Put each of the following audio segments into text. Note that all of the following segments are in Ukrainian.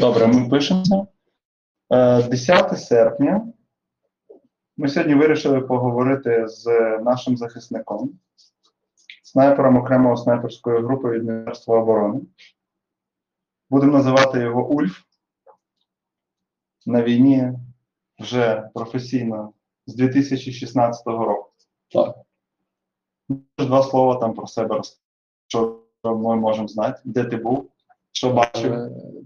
Добре, ми пишемо. 10 серпня. Ми сьогодні вирішили поговорити з нашим захисником, снайпером окремого снайперської групи від Міністерства оборони. Будемо називати його Ульф. На війні вже професійно з 2016 року. Так. Два слова там про себе розповідати, що ми можемо знати, де ти був, що бачив.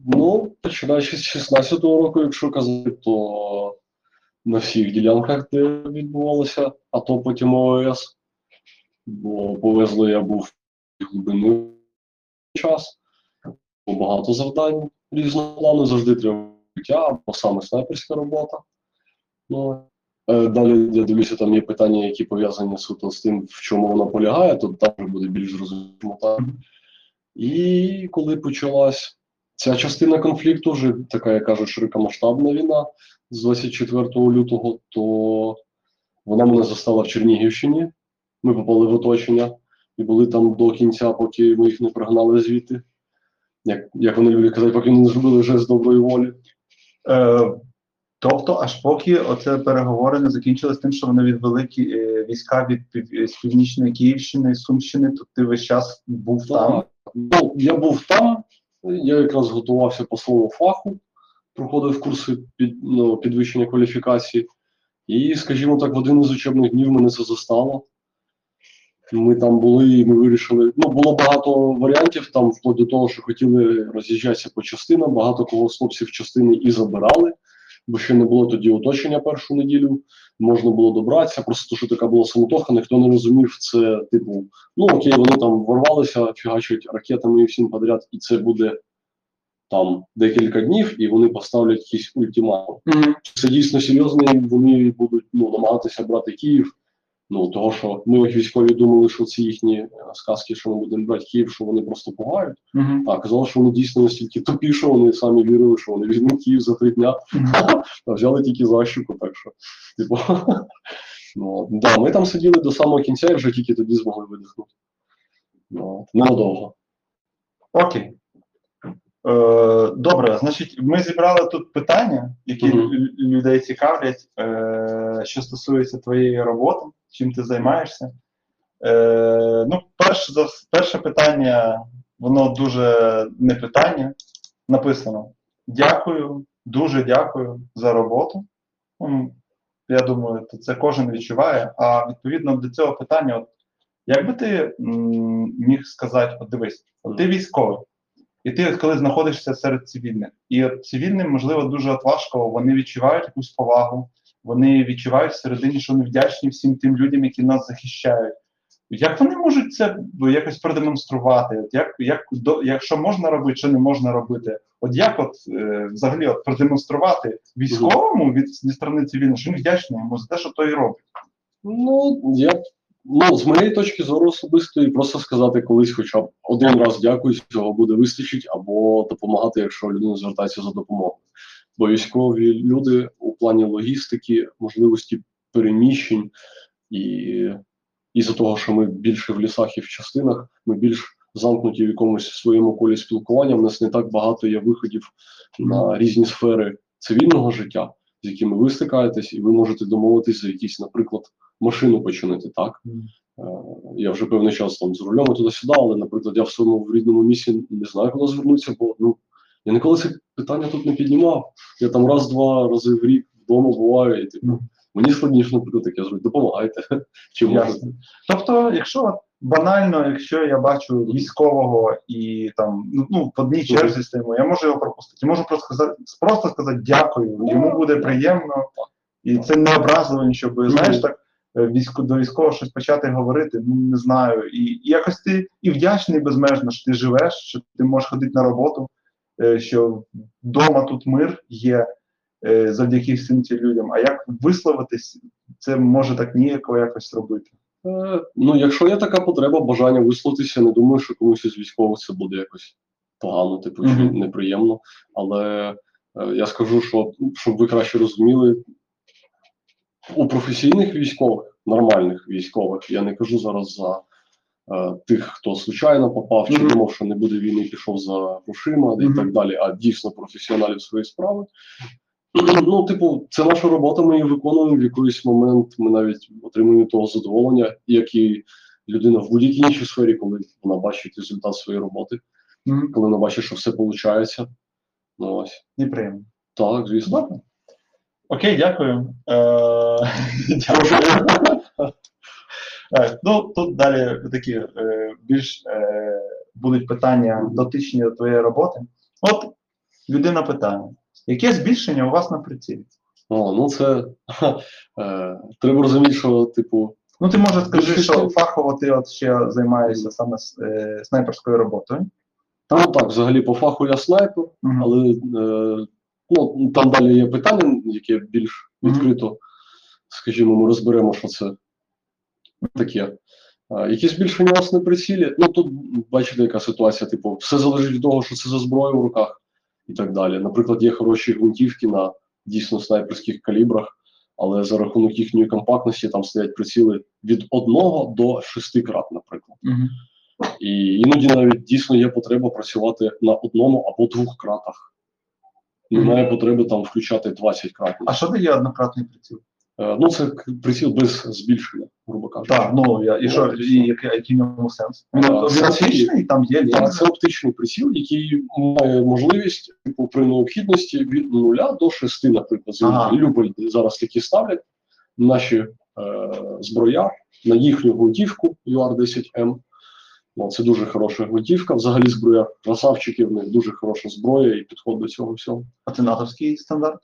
Ну, починаючи з 2016 року, якщо казати, то на всіх ділянках, де відбувалося АТО, потім ООС, бо повезло, я був в глибину час, багато завдань різного плану, завжди треба життя, або саме снайперська робота. Ну, далі, я дивлюся, там є питання, які пов'язані суто з тим, в чому вона полягає, то там буде більш зрозуміло. І коли почалась ця частина конфлікту, вже така, як кажуть, широкомасштабна війна з 24 лютого, то вона мене застала в Чернігівщині, ми попали в оточення і були там до кінця, поки ми їх не прогнали звідти. Як вони люблять казати, поки не зробили жест доброї волі. Тобто, аж поки оце переговори не закінчились тим, що вони відвели війська від Північної Київщини і Сумщини, то ти весь час був там? Ну, я був там, я якраз готувався по своєму фаху, проходив курси підвищення кваліфікації, і, скажімо так, в один із учебних днів мене це застало. Ми там були і ми вирішили, ну, було багато варіантів, там, вплоть до того, що хотіли роз'їжджатися по частинам, багато кого з хлопців частини і забирали, бо ще не було тоді оточення першу неділю, можна було добратися, просто що така була самотоха, ніхто не розумів, це типу, ну окей, вони там ворвалися, фігачать ракетами і всім подряд, і це буде там декілька днів, і вони поставлять якийсь ультиматум. Це дійсно серйозно, і вони будуть намагатися брати Київ, того, що ми як військові думали, що ці їхні сказки, що ми будемо брати Київ, що вони просто пугають. А казали, що вони дійсно настільки тупі, що вони самі вірили, що вони візьмуть Київ за 3 дня, а взяли тільки за щуку, так що, типу, ми там сиділи до самого кінця і вже тільки тоді змогли видихнути. Ненадовго. Окей. Добре, значить, ми зібрали тут питання, які людей цікавлять, що стосується твоєї роботи, чим ти займаєшся. Перше питання, воно дуже не питання, написано: дякую, дуже дякую за роботу. Я думаю, це кожен відчуває, а відповідно до цього питання, як би ти міг сказати, дивись, ти військовий. І ти, коли знаходишся серед цивільних. І цивільним, можливо, дуже важко, вони відчувають якусь повагу, вони відчувають всередині, що вони вдячні всім тим людям, які нас захищають. Як вони можуть це якось продемонструвати? Що можна робити, що не можна робити? Як взагалі продемонструвати військовому зі сторони цивільного, що він вдячний йому за те, що той робить? З моєї точки зору особистої, просто сказати колись хоча б один раз дякую, цього буде вистачить, або допомагати, якщо людина звертається за допомогою. Бо військові люди у плані логістики, можливості переміщень, і за того, що ми більше в лісах і в частинах, ми більш замкнуті в якомусь своєму колі спілкування, в нас не так багато є виходів на різні сфери цивільного життя, з якими ви стикаєтесь, і ви можете домовитись за якісь, наприклад, машину починити, так? Я вже певний час там з рулем туди-сюди, але, наприклад, я в своєму рідному місці не знаю, коли звернутися, бо, я ніколи це питання тут не піднімав. Я там раз-два рази в рік вдома буваю, і, мені складніше, наприклад, таке зробити, допомагайте, чи можете. Тобто, якщо я бачу військового і там, в одній черзі стоїмо, я можу його пропустити. Я можу просто сказати дякую, йому буде приємно, і це не образливо нічого, бо, до військового щось почати говорити, не знаю, і якось ти і вдячний безмежно, що ти живеш, що ти можеш ходити на роботу, що вдома тут мир є завдяки всім цим людям, а як висловитись, це може так ніяково якось робити. Якщо є така потреба, бажання висловитися, не думаю, що комусь із військових це буде якось погано, чи неприємно, але я скажу, що, щоб ви краще розуміли, у професійних військових, нормальних військових, я не кажу зараз за тих, хто случайно попав, чи думав, що не буде війни, пішов за грошима і так далі, а дійсно професіоналів своєї справи. Ну, типу, це наша робота, ми її виконуємо, в якийсь момент ми навіть отримуємо того задоволення, як і людина в будь-якій іншій сфері, коли вона бачить результат своєї роботи, коли вона бачить, що все виходить. Ну, ось. І приємно. Так, звісно. Добре. Окей, дякую. Ну, тут далі такі більш будуть питання дотичні до твоєї роботи. От людина питає. Яке збільшення у вас на прицілі? О, ну це... треба розуміти, що, типу... Ну, ти, може, скажи, що фахово ти от ще займаєшся саме снайперською роботою. Ну, так, взагалі, по фаху я снайпер, але ну, там далі є питання, яке більш відкрито, скажімо, ми розберемо, що це таке. Які збільшення у вас на прицілі? Ну, тут, бачите, яка ситуація, типу, все залежить від того, що це за зброя в руках. І так далі. Наприклад, є хороші гвинтівки на дійсно снайперських калібрах, але за рахунок їхньої компактності там стоять приціли від 1 до 6 крат, наприклад. І іноді навіть дійсно є потреба працювати на 1 або 2 кратах. Немає потреби там включати 20 крат. А що дає однократний приціл? Ну, це приціл без збільшення, грубо кажучи. Так, ну, і що, який в ньому сенс? Він оптичний, там є лінія. Так, це оптичний приціл, який має можливість, типу, при необхідності від 0 до 6, наприклад. Любель зараз такі ставлять наші зброя на їхню гвинтівку UR-10M. Це дуже хороша гвинтівка. Взагалі зброя красавчиків, в них дуже хороша зброя і підход до цього всього. А це натовський стандарт?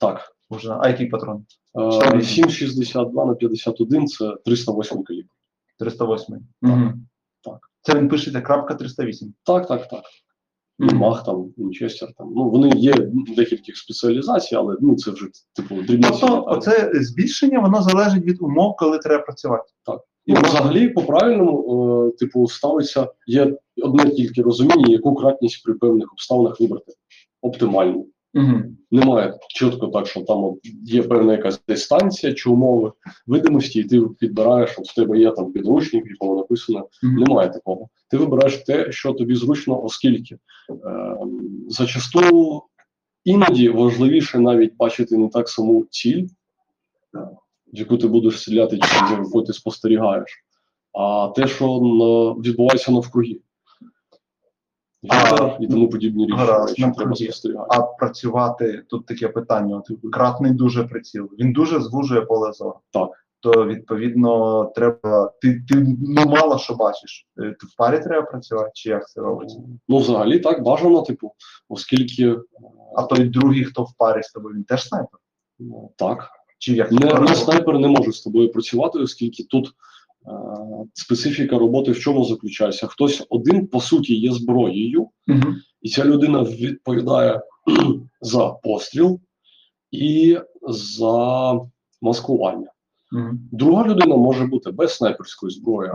Так. А який патрон? 7,62 на 51, це 308 калібр. 308. Так. Це він пишеться крапка 308. Так, так, так. Мах там, Вінчестер там. Ну, вони є декілька спеціалізацій, але ну, це вже типу дрібність. Тобто оце збільшення, воно залежить від умов, коли треба працювати. Так. І взагалі, по-правильному, типу, ставиться, є одне тільки розуміння, яку кратність при певних обставинах вибрати. Оптимальну. Немає чітко так, що там є певна якась дистанція чи умови видимості, і ти підбираєш, от в тебе є там підручник, в якому написано, немає такого. Ти вибираєш те, що тобі зручно, оскільки зачасту іноді важливіше навіть бачити не так саму ціль, в яку ти будеш стріляти, за якою ти спостерігаєш, а те, що відбувається навкруги. І тому подібні рішення треба спостерігати. А працювати, тут таке питання, кратний дуже приціл, він дуже звужує поле зору. Так. То, відповідно, треба, ти ну, мало що бачиш, ти в парі треба працювати, чи як це робиться? Ну, взагалі, так, бажано, типу, оскільки... А той другий, хто в парі з тобою, він теж снайпер? Ну, так. Чи як? Не, снайпер не може з тобою працювати, оскільки тут... специфіка роботи в чому заключається? Хтось один, по суті, є зброєю, і ця людина відповідає за постріл і за маскування. Друга людина може бути без снайперської зброї,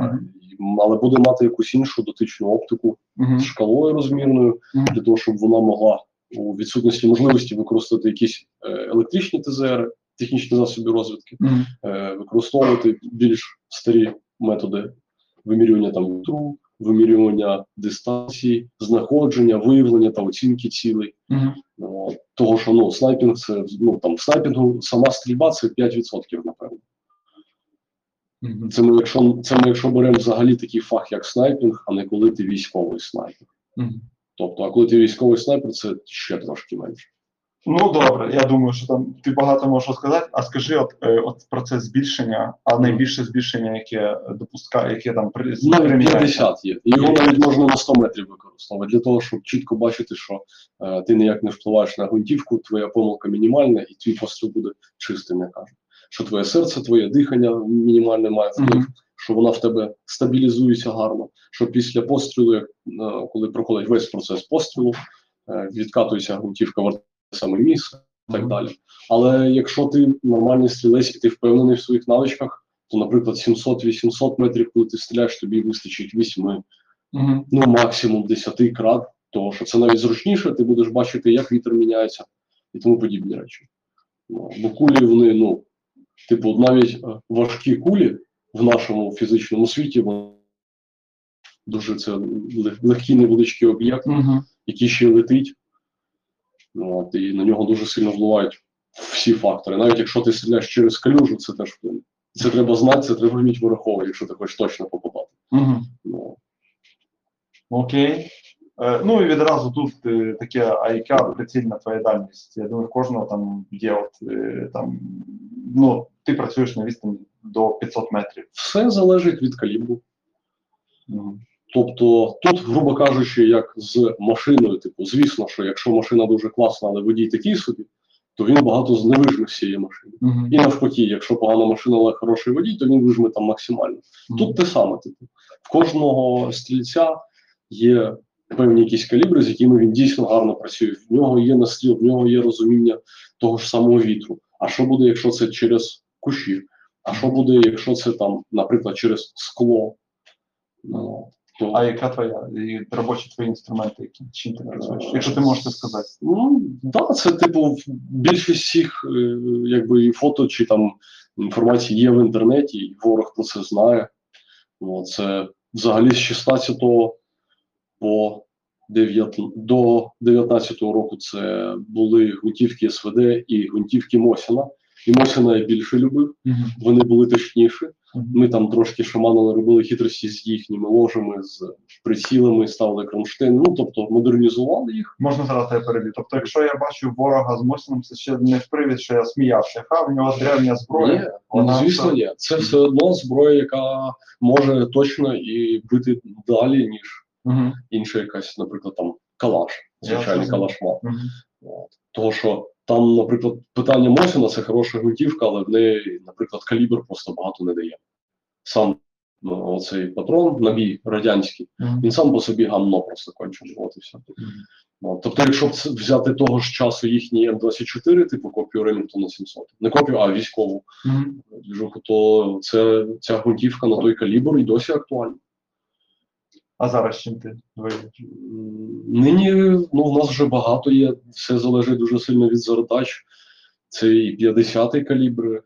але буде мати якусь іншу дотичну оптику з шкалою розмірною, для того, щоб вона могла у відсутності можливості використати якісь електричні ТЗР, технічні засоби розвідки, використовувати більш старі методи вимірювання там вітру, вимірювання дистанції, знаходження, виявлення та оцінки цілей. Того, що ну, снайпінг це, ну, там, в снайпінгу сама стрільба це 5%, напевно. Це ми якщо беремо взагалі такий фах, як снайпінг, а не коли ти військовий снайпер. Тобто, а коли ти військовий снайпер, це ще трошки менше. Ну, добре, я думаю, що там ти багато можеш розказати, а скажи от про це збільшення, а найбільше збільшення, яке допускає, яке там приміняється? Навіть 50 є, його навіть можна на 100 метрів використовувати, для того, щоб чітко бачити, що ти ніяк не впливаєш на гвинтівку, твоя помилка мінімальна і твій постріл буде чистим, я кажу. Що твоє серце, твоє дихання мінімальне має вплив, що вона в тебе стабілізується гарно, що після пострілу, коли проходить весь процес пострілу, відкатується гвинтівка саме місце і так далі. Але якщо ти нормальний стрілець і ти впевнений в своїх навичках, то, наприклад, 700-800 метрів, коли ти стріляєш, тобі вистачить 8, ну максимум 10 крат, тому що це навіть зручніше, ти будеш бачити, як вітер міняється і тому подібні речі. Бо кулі вони, ну, типу, навіть важкі кулі в нашому фізичному світі, вони дуже це легкий невеличкий об'єкт, який ще летить. От, і на нього дуже сильно впливають всі фактори. Навіть якщо ти стріляєш через калюжу, це теж вплине. Це треба знати, це треба вміти враховувати, якщо ти хочеш точно попадати. Окей. Ну і відразу тут таке, а яка прицільна твоя дальність? Я думаю, в кожного там є от, там, ну, ти працюєш на відстані до 500 метрів. Все залежить від калібру. Тобто тут, грубо кажучи, як з машиною, типу, звісно, що якщо машина дуже класна, але водій такий собі, то він багато зневижне всієї машини. І навпаки, якщо погана машина, але хороший водій, то він вижме там максимально. Тут те саме, типу, в кожного стрільця є певні якісь калібри, з якими він дійсно гарно працює. В нього є настріл, в нього є розуміння того ж самого вітру. А що буде, якщо це через кущі? А що буде, якщо це там, наприклад, через скло? То... А яка твоя, робочі твої інструменти, які чим ти працюєш? Якщо ти можеш це сказати. Ну, так, да, це типу більшість всіх, якби, і фото чи там інформації є в інтернеті, і ворог про це знає. Ну, це взагалі з 16-го до 19-го року це були гвинтівки СВД і гвинтівки Мосіна. І Мосіна я більше любив, вони були точніші. Ми там трошки шаманили, робили хитрості з їхніми ложами, з прицілами, ставили кронштейн, ну, тобто модернізували їх. Можна зараз я перебіг. Тобто, якщо я бачу ворога з Мосіном, це ще не в привід, що я сміявся. Ха, в нього древня зброя. Ні, вона... звісно, ні. Це все одно зброя, яка може точно і бити далі, ніж інша якась, наприклад, там калаш, звичайний калашмат. Тому що там, наприклад, питання Мосіна — це хороша гвинтівка, але в неї, наприклад, калібр просто багато не дає. Сам оцей патрон, набій радянський, він сам по собі гамно просто кончив. От і все. Тобто, якщо взяти того ж часу їхній М24, типу копію Ремінгтона 700, не копію, а військову, то це, ця гвинтівка на той калібр і досі актуальна. А зараз чим ти воюєш? Нині, ну, в нас вже багато є, все залежить дуже сильно від задач. Це і 50-й калібр,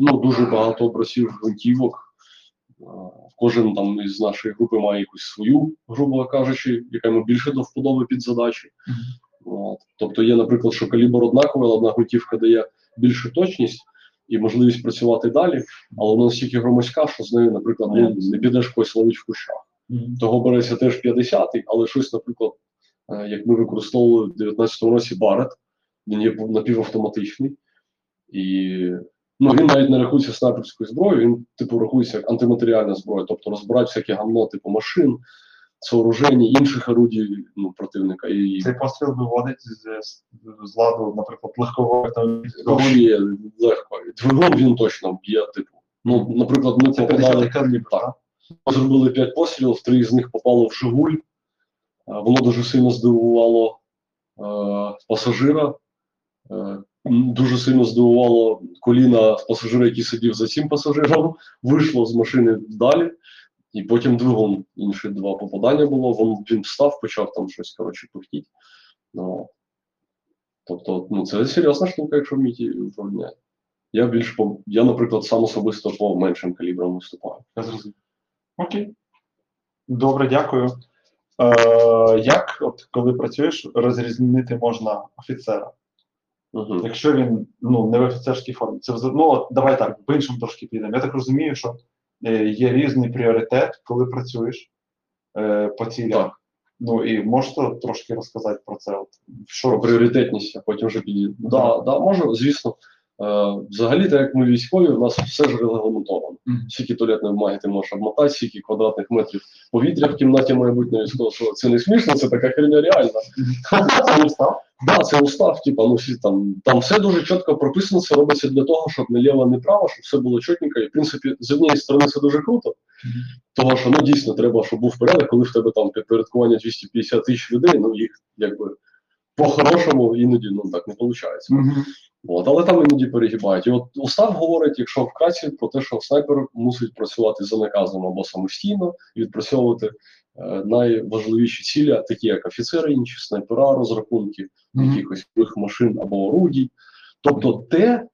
ну, дуже багато образців гвинтівок. Кожен там із нашої групи має якусь свою, грубо кажучи, яка йому більше до вподоби під задачі. Тобто є, наприклад, що калібр однаковий, але одна гвинтівка дає більшу точність і можливість працювати далі, але вона настільки громоздька, що з нею, наприклад, не підеш когось ловити в кущах. Того береться теж 50-й, але щось, наприклад, як ми використовували в 19-му році Барретт, він є напівавтоматичний, і ну, він навіть не рахується снайперською зброєю, він типу рахується як антиматеріальна зброя, тобто розбирають всякі гамно, типу машин, сооружень, інших орудій, ну, противника. І... Цей постріл виводить з ладу, наприклад, легкового автомобільського. Є легко. Двигун він точно б'є, типу. Ну, наприклад, ми попадали... Ми зробили 5 пострілів, 3 з них попало в Жигуль. Воно дуже сильно здивувало пасажира, дуже сильно здивувало коліна пасажира, який сидів за цим пасажиром, вийшло з машини далі, і потім двигун, інші 2 попадання було, він встав, почав там щось, коротше, пухтіти. Ну, тобто, ну, це серйозна штука, якщо вміти управляти. Я, наприклад, сам особисто по меншим калібрам виступаю. Окей. Добре, дякую. Як, от, коли працюєш, розрізнити можна офіцера? Якщо він, ну, не в офіцерській формі. Це, ну, давай так, по іншому трошки підемо. Я так розумію, що є різний пріоритет, коли працюєш по цілях. Ну, і можете трошки розказати про це? От, що про пріоритетність, а потім вже підійду. Да, можу, звісно. Взагалі, так як ми військові, у нас все ж регламентовано. Скільки туалетної бумаги ти можеш обмотати, скільки квадратних метрів повітря в кімнаті має бути, навіть того, що це не смішно, це така херня реальна. Це устав? Так, це устав, типу, ну всі там, там все дуже чітко прописано, це робиться для того, щоб не ліва, не права, щоб все було чітненько. І, в принципі, з однієї сторони це дуже круто, тому що, ну, дійсно, треба, щоб був порядок, коли в тебе там підпорядкування 250 тисяч людей, ну, їх, якби, по-хорошому іноді, ну, так не виходить. От, але там іноді перегибають. І от устав говорить, якщо вкратці, про те, що снайпер мусить працювати за наказом або самостійно і відпрацьовувати найважливіші цілі, такі як офіцери, інші снайпера, розрахунки якихось машин або орудій. Тобто те,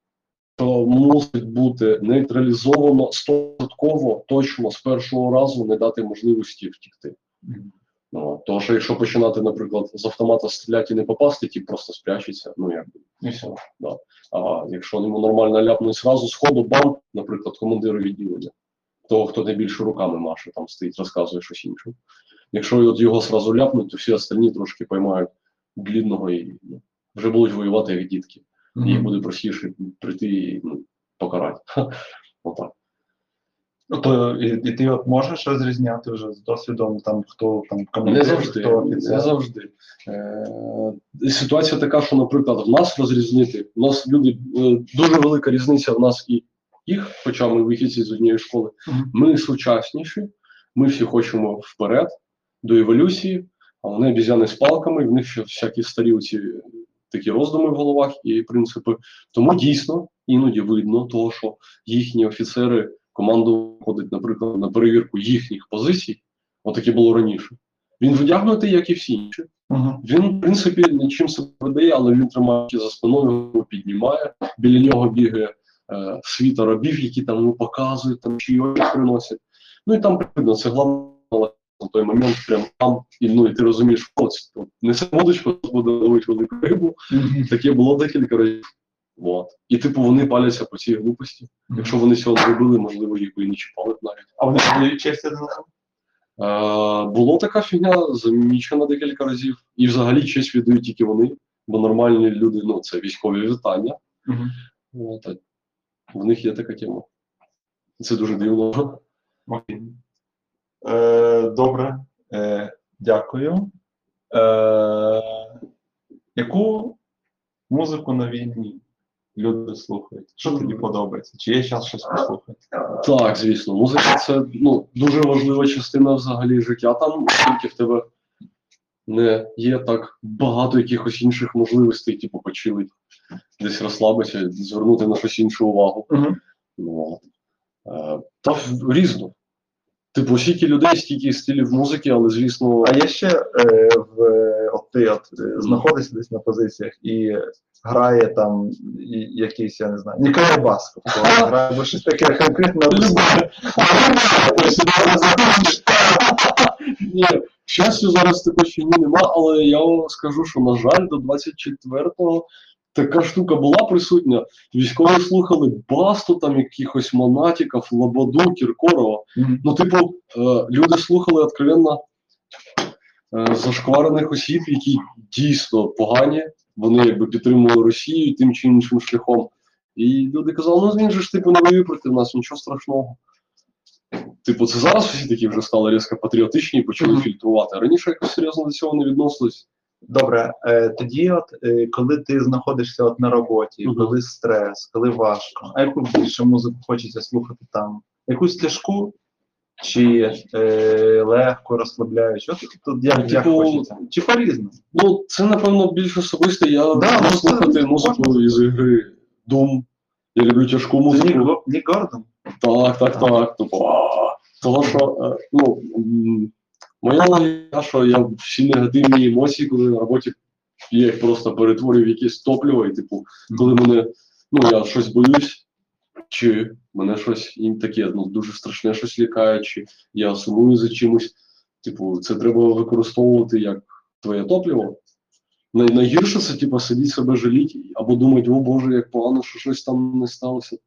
що мусить бути нейтралізовано 100% точно з першого разу, не дати можливості втікти. Ну, тому що якщо починати, наприклад, з автомата стріляти і не попасти, ті просто спрячеться, ну як би. Да. А якщо йому нормально ляпнуть зразу з ходу, бам, наприклад, командиру відділення, того, хто найбільше руками маше, там стоїть, розказує щось інше. Якщо от його зразу ляпнуть, то всі остальні трошки поймають блідного і вже будуть воювати як дітки. Mm-hmm. І буде простіше прийти і покарати. Отак. То, і ти от можеш розрізняти вже з досвідом, там, хто там командир, хто офіцер? Не завжди. Ситуація така, що, наприклад, в нас розрізнити, у нас люди, дуже велика різниця в нас і їх, хоча ми вихідці з однієї школи, mm-hmm. ми сучасніші, ми всі хочемо вперед, до еволюції, а вони обізяни з палками, в них ще всякі старі оці такі роздуми в головах і принципи. Тому дійсно іноді видно того, що їхні офіцери, команду ходить, наприклад, на перевірку їхніх позицій, отаке було раніше. Він вдягнутий, як і всі інші. Uh-huh. Він, в принципі, нічим себе видає, але він тримає за спиною, піднімає. Біля нього бігає світа рабів, які там йому показують, там чиї очі приносять. Ну і там видно, це головне на той момент, прям там, і, ну, і ти розумієш, ось, несе водочку, буде ловить велику рибу. Uh-huh. Таке було декілька разів. От. І типу вони паляться по цій глупості. Mm-hmm. Якщо вони цього не робили, можливо, їх би і не чіпали навіть. А вони були честі до них? Була така фігня, замічена декілька разів. І взагалі честь віддають тільки вони, бо нормальні люди, ну це військові вітання. Mm-hmm. От, в них є така тема. Це дуже дивно. Okay. Добре, дякую. Яку музику на війні люди слухають? Що тобі подобається? Чи є час щось послухати? Так, звісно. Музика – це дуже важлива частина взагалі життя там, оскільки в тебе не є так багато якихось інших можливостей, типу почилить, десь розслабитися, звернути на щось іншу увагу. Uh-huh. Та різно. Типу, стільки людей, стільки стилів музики, але, звісно... А я ще знаходишся десь на позиціях і грає там якийсь, я не знаю, Ніколай Басков, грає, бо щось таке конкретно... Ні, щастя, зараз такої фігні нема, але я вам скажу, що, на жаль, до 24-го така штука була присутня. Військові слухали Басту, там якихось Монатіків, Лободу, Кіркорова. Mm-hmm. Ну, типу, люди слухали откровенно зашкварених осіб, які дійсно погані. Вони якби підтримували Росію тим чи іншим шляхом. І люди казали, ну він же ж типу не воює проти нас, нічого страшного. Типу, це зараз всі такі вже стали різко патріотичні і почали mm-hmm. фільтрувати. Раніше якось серйозно до цього не відносились. Добре, тоді от, коли ти знаходишся от на роботі, mm-hmm. коли стрес, коли важко, а яку більше музику хочеться слухати там? Якусь тяжку чи легку, розслабляючу? Тут як хочеться? Чи по-різному? Ну, це, напевно, більш особисто. Я люблю слухати музику із ігри Doom. Я люблю тяжку музику. Нік Гордон? Так. Тому що, моя логіка, що я всі негативні емоції, коли на роботі, я їх просто перетворюю в якесь топливо, і типу, коли мене, я щось боюсь, чи мене щось таке, дуже страшне щось лякає, чи я сумую за чимось, типу, це треба використовувати як твоє топливо. Найгірше це, типу, сидіть себе жаліть, або думать, о Боже, як погано, що щось там не сталося,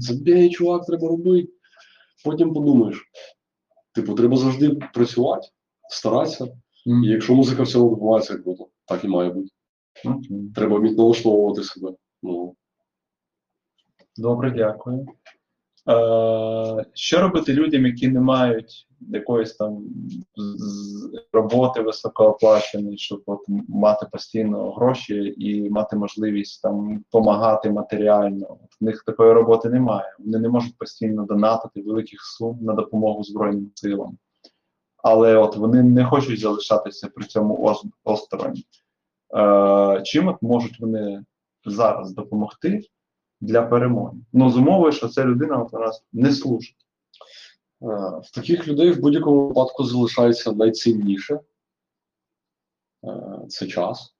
забій, чувак, треба робити, потім подумаєш. Типу, треба завжди працювати, старатися, і якщо музика в цьому допомагає, це круто. Так і має бути. Mm-hmm. Треба вміти налаштовувати себе. Добре, дякую. Що робити людям, які не мають якоїсь там роботи високооплаченої, щоб от мати постійно гроші і мати можливість там допомагати матеріально? От в них такої роботи немає. Вони не можуть постійно донатити великих сум на допомогу Збройним силам. Але от вони не хочуть залишатися при цьому осторонь. Чим от можуть вони зараз допомогти для перемоги? З умови, що ця людина от нас не служить. В таких людей в будь-якому випадку залишається найцінніше. Це час.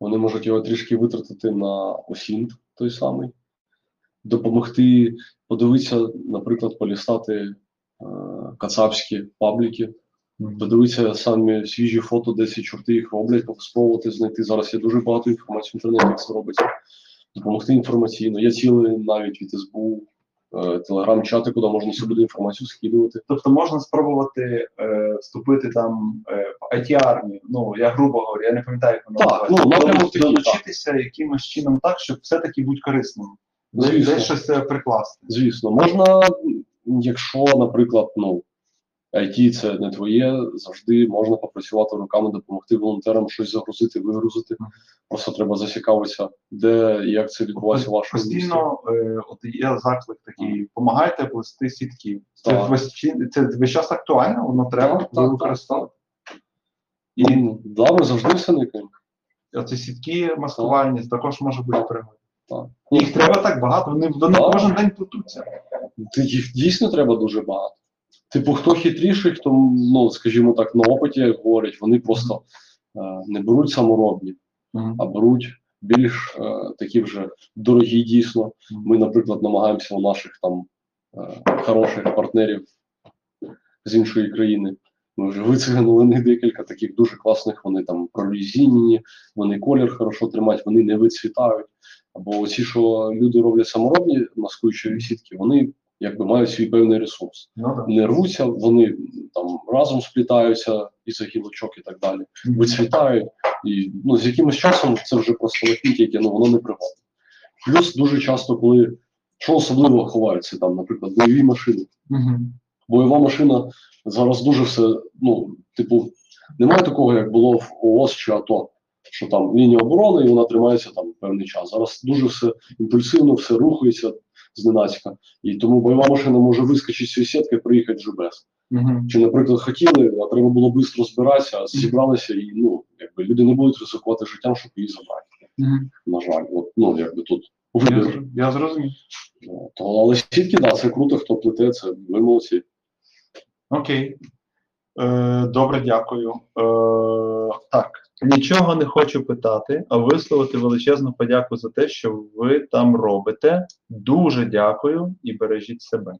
Вони можуть його трішки витратити на осінт той самий. допомогти подивитися, наприклад, полістати кацапські пабліки, подивитися самі свіжі фото, де ці чорти їх роблять, спробувати знайти. Зараз є дуже багато інформації в інтернеті, як це робиться. Допомогти інформаційно. Є цілий навіть від СБУ телеграм-чати, куди можна собі інформацію скидувати. Тобто можна спробувати вступити там в IT-армію, ну, я грубо говорю, я не пам'ятаю, як воно називається. Так, напряму навчитися якимось чином так, щоб все-таки бути корисним. Звісно. Десь щось прикласти. Звісно. Можна, якщо, наприклад, ну, IT це не твоє, завжди можна попрацювати руками, допомогти волонтерам щось загрузити, вигрузити. Просто треба зацікавитися, де і як це відбувається в вашому місті. Постійно, от є заклик такий, допомагайте плести сітки. Це весь час актуально, воно треба використовувати. І да, ми завжди все никаємо. Оці сітки маскувальні також може бути пригодні. Їх треба так багато, вони кожен день плетуться. Їх дійсно треба дуже багато. Типу, хто хитріший, хто, ну, скажімо так, на опиті, як говорять, вони просто не беруть саморобні, а беруть більш такі вже дорогі дійсно. Ми, наприклад, намагаємося у наших там хороших партнерів з іншої країни. Ми вже вициганули них декілька таких дуже класних, вони там прорізінені, вони колір хорошо тримають, вони не вицвітають. Або ці, що люди роблять саморобні маскуючі сітки, вони якби мають свій певний ресурс. Не рвуться, вони там разом сплітаються із гілочок і так далі. Вицвітають. І, ну, з якимось часом це вже просто лахіття, яке, ну, воно не пригодне. Плюс дуже часто, коли, що особливо ховаються там, наприклад, бойові машини. Бойова машина зараз дуже все, ну, типу, немає такого, як було в ООС чи АТО, що там лінія оборони і вона тримається там певний час. Зараз дуже все імпульсивно, все рухається зненацька. І тому бойова машина може вискочити з цієї сітки і приїхати вже без. Чи, наприклад, хотіли, а треба було швидко збиратися, зібралися і, ну, якби люди не будуть ризикувати життям, щоб її забрати. На жаль, от, ну, якби тут. Я зрозумів. Але сітки, да, це круто, хто плете, це ви молодці. Окей. Добре, дякую. Так, нічого не хочу питати, а висловити величезну подяку за те, що ви там робите. Дуже дякую і бережіть себе.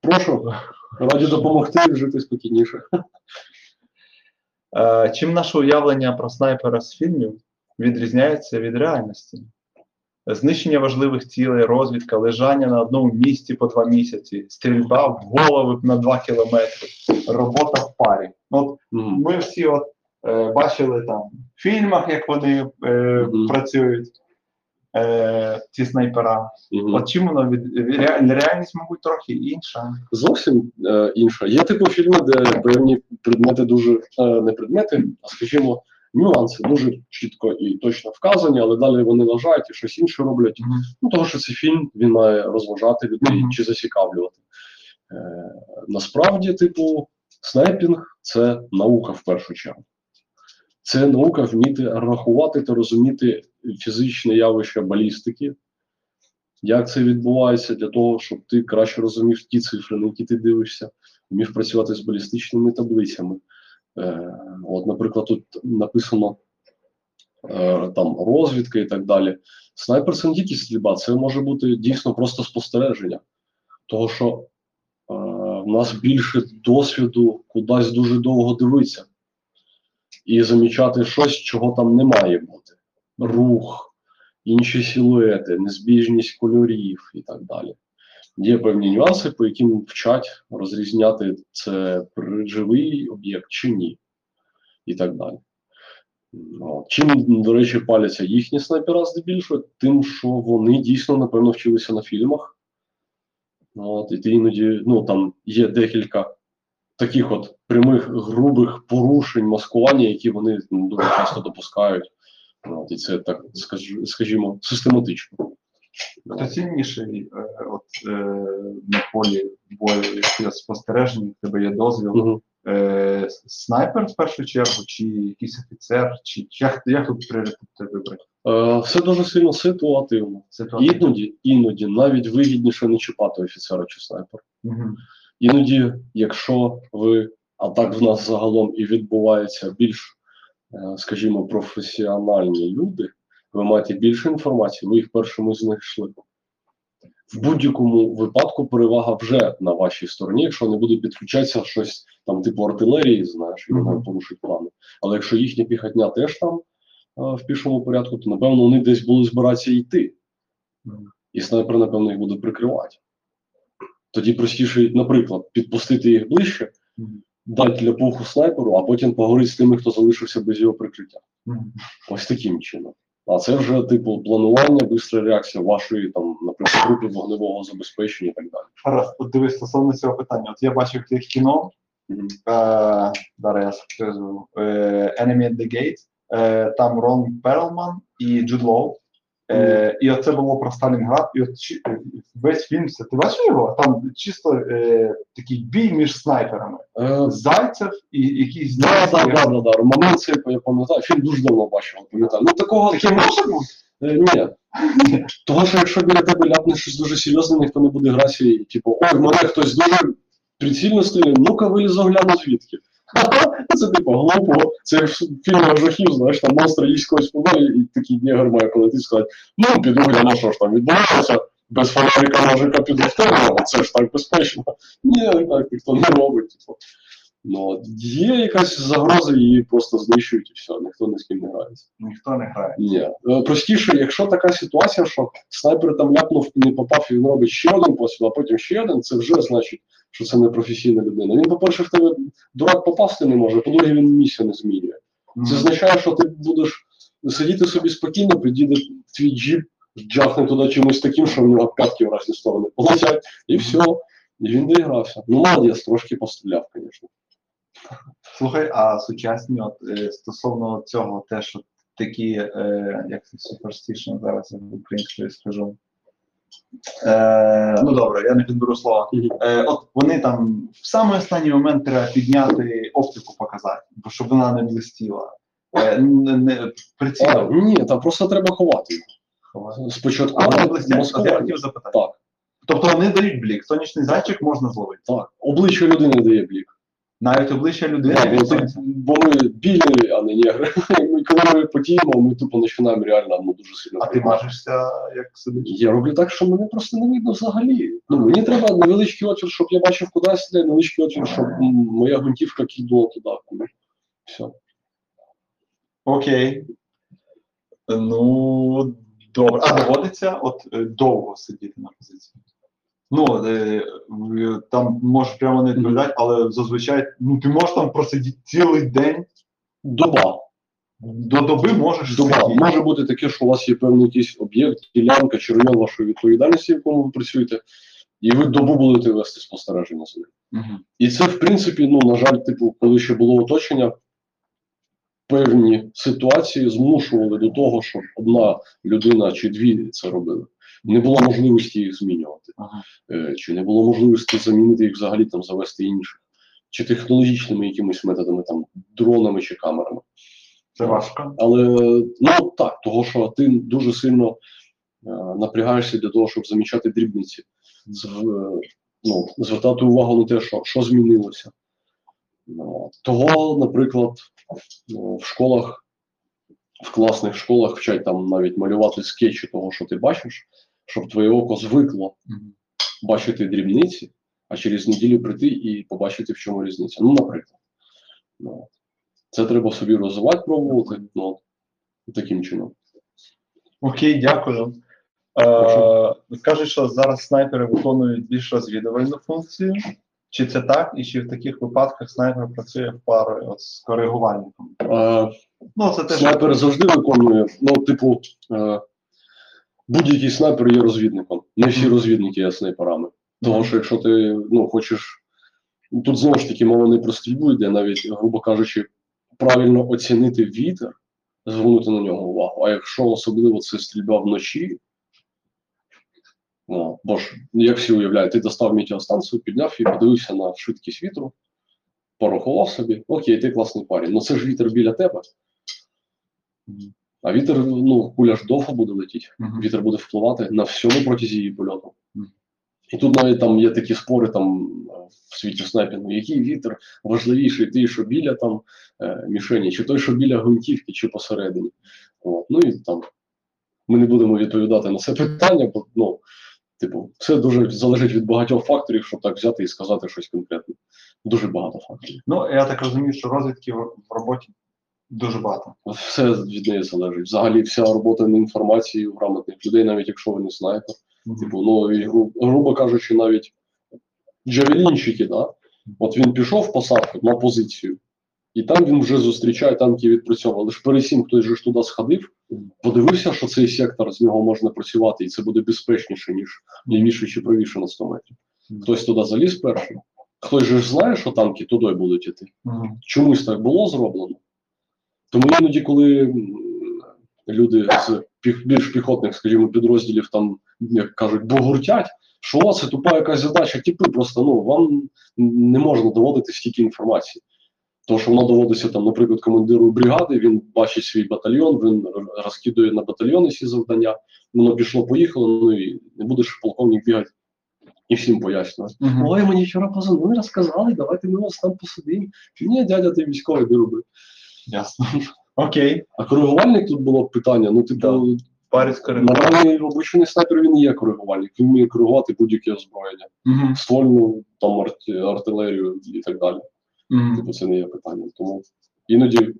Прошу, раді допомогти жити спокійніше. Чим наше уявлення про снайпера з фільмів відрізняється від реальності? Знищення важливих цілей, розвідка, лежання на одному місці по 2 місяці, стрільба в голови на 2 кілометри, робота в парі. От ми всі от бачили там в фільмах, як вони працюють, ці снайпера. От чим воно реальність, мабуть, трохи інша. Зовсім інша. Є типу фільми, де певні предмети дуже, не предмети, а, скажімо, нюанси дуже чітко і точно вказані, але далі вони лажають і щось інше роблять. Ну, того, що це фільм, він має розважати людей чи зацікавлювати. Насправді, типу, снайпінг – це наука в першу чергу. Це наука вміти рахувати та розуміти фізичне явище балістики, як це відбувається, для того, щоб ти краще розумів ті цифри, на які ти дивишся, вмів працювати з балістичними таблицями. От, наприклад, тут написано там розвідка і так далі. Снайпер це не тільки стрільба, це може бути дійсно просто спостереження. Того, що в нас більше досвіду кудись дуже довго дивитися і замічати щось, чого там не має бути. Рух, інші силуети, незбіжність кольорів і так далі. Є певні нюанси, по яким вчать розрізняти, це живий об'єкт чи ні, і так далі. Чим, до речі, паляться їхні снайпера здебільшого, тим, що вони дійсно, напевно, вчилися на фільмах. От, і ти іноді, ну, там є декілька таких от прямих, грубих порушень маскування, які вони дуже часто допускають. От, і це, так скажімо, систематично. Хто цінніший на полі бою, якщо спостереження, в тебе є дозвіл, снайпер в першу чергу, чи якийсь офіцер, чи як тут пріоритети вибрати? Все дуже сильно ситуативно. Іноді навіть вигідніше не чіпати офіцера чи снайпера. Іноді, якщо ви, а так в нас загалом і відбувається, більш, скажімо, професіональні люди, ви маєте більше інформації, ви їх першими знайшли. в будь-якому випадку перевага вже на вашій стороні, якщо не буде підключатися щось там типу артилерії, знаєш, і вони порушують плани. Але якщо їхня піхотня теж там в пішому порядку, то, напевно, вони десь будуть збиратися йти. І снайпер, напевно, їх буде прикривати. Тоді простіше, наприклад, підпустити їх ближче, дати ляпуху снайперу, а потім поговорити з тими, хто залишився без його прикриття. Ось таким чином. А це вже, типу, планування, швидка реакція вашої, там, наприклад, групи вогневого забезпечення і так далі. Раз, от дивись, стосовно цього питання. От я бачив тих кіно, зараз я скажу, Enemy at the Gate, там Рон Перлман і Джуд Лоу. І оце було про Сталінград, і от весь фільм, це, ти бачив його? Там чисто такий бій між снайперами. Зайцев і якийсь... Да, Романець, я пам'ятаю, фільм дуже давно бачив, пам'ятаю. Ну такого... Ні. Того, що якщо біля тебе ляпне щось дуже серйозне, ніхто не буде грати, і типу, ой, мене хтось дуже прицільно стріляє, ну-ка вилізу, гляну звідки. Це типу глупо, це фільм жахів, знаєш, там монстра їсть когось подає, і такий негр має полетити і сказати, ну, піду гляну, що ж там відбувається, без фонарика ножика піду в темряву, це ж так безпечно. Ні, так ніхто не робить. Ну, є якась загроза, її просто знищують і все, ніхто ні з ким не грається. Ніхто не грає. Ні. Простіше, якщо така ситуація, що снайпер там ляпнув, не попав, і він робить ще один постріл, а потім ще один, це вже значить, що це не професійна людина. Він, по-перше, в тебе дурак попасти не може, по-друге, він місію не змінює. Це означає, що ти будеш сидіти собі спокійно, підійде твій джіп, джахне туди чимось таким, що в нього п'ятки в різні сторони полетять, і все. І він доігрався. Ну, молодець, трошки постріляв, звісно. Слухай, а сучасні, от, стосовно цього, те, що такі, як це суперстішно зараз, я українською скажу, ну добре, я не підберу слова, от вони там в самий останній момент треба підняти оптику показати, бо щоб вона не блистіла, прицілила. Ні, там просто треба ховати. Спочатку. А вона блистять, я хотів запитати. Так. Тобто вони дають блік, сонячний зайчик можна зловити. Так, обличчя людини дає блік. Навіть обличчя людини. Бо ми білі, а не негри. Ми коли ми потіємо, ми тупо починаємо реально дуже сильно. А ти мажешся, як сидиш? Я роблю так, що мене просто не видно взагалі. Ну, мені треба невеличкий отвір, щоб я бачив кудись, невеличкий отвір, щоб моя гвинтівка кидала туди. Все. Окей. Ну, добре. А доводиться от довго сидіти на позиції? Ну, там можеш прямо не відповідати, але зазвичай, ну, ти можеш там просидіти цілий день. Доба. До доби можеш сидіти. Може бути таке, що у вас є певний якийсь об'єкт, ділянка чи район вашої відповідальності, в якому ви працюєте, і ви добу будете вести спостереження з ним. І це, в принципі, ну, на жаль, типу, коли ще було оточення, певні ситуації змушували до того, щоб одна людина чи дві це робили. Не було можливості їх змінювати, чи не було можливості замінити їх взагалі, там, завести інших, чи технологічними якимись методами, там, дронами чи камерами. Це важко. Але, ну, так, того, що ти дуже сильно напрягаєшся для того, щоб замічати дрібниці, ну, звертати увагу на те, що змінилося. Того, наприклад, в школах, в класних школах вчать там навіть малювати скетчі того, що ти бачиш, щоб твоє око звикло бачити дрібниці, а через неділю прийти і побачити, в чому різниця. Ну, наприклад. Це треба собі розвивати, пробувати, ну, таким чином. Окей, дякую. Кажуть, що зараз снайпери виконують більш розвідувальну функцію. Чи це так? І чи в таких випадках снайпер працює в парі з коригувальником? Ну, це теж... Снайпер завжди виконує, ну, типу, будь-який снайпер є розвідником. Не всі розвідники є снайперами. Тому що якщо ти, ну, хочеш... Тут знову ж таки мова не про стрільбу йде, навіть, грубо кажучи, правильно оцінити вітер, звернути на нього увагу. А якщо особливо це стрільба вночі, ну, бо ж, як всі уявляють, ти достав метеостанцію, підняв її, подивився на швидкість вітру, порахував собі, окей, ти класний парень. Ну це ж вітер біля тебе. А вітер, ну, куля ж довго буде летіти, вітер буде впливати на всьому протязі її польоту. І тут навіть там є такі спори там в світі снайпінгу, який вітер важливіший, той, що біля там мішені, чи той, що біля гвинтівки, чи посередині. От. Ну і там ми не будемо відповідати на це питання, бо, ну, Типу, це дуже залежить від багатьох факторів, щоб так взяти і сказати щось конкретне. Дуже багато факторів. Ну, я так розумію, що розвідки в роботі дуже багато. Все від неї залежить. Взагалі вся робота на інформації у грамотних людей, навіть якщо ви не снайпер. Mm-hmm. Типу, ну, грубо кажучи, навіть джавелінчики, да? От він пішов посадку на позицію, і там він вже зустрічає танки і відпрацьовував. Лише пересім хтось же ж туди сходив, подивився, що цей сектор, з нього можна працювати, і це буде безпечніше, ніж лівіше чи правіше на 100 метрів. Хтось туди заліз перший, хтось же ж знає, що танки туди будуть йти. Чомусь так було зроблено. Тому іноді, коли люди з більш піхотних, скажімо, підрозділів, там, як кажуть, бугуртять, що у вас це тупа якась задача, типи, просто, ну, вам не можна доводити стільки інформації. Тому що воно доводиться, там, наприклад, командиру бригади, він бачить свій батальйон, він розкидує на батальйони ці завдання, воно пішло-поїхало, ну і не будеш полковник бігати і всім пояснювати. Mm-hmm. Ой, мені вчора позвонили, розказали, давайте ми вас там посадимо. Ні, дядя, ти військовий, де роби. Ясно. Окей. А коригувальник тут було питання, ну, типу, наразі обичний снайпер, він є коригувальник, він вміє коригувати будь-яке озброєння. Mm-hmm. Ствольну, там, артилерію і так далі. Mm-hmm. Типу, це не є питання. Тому іноді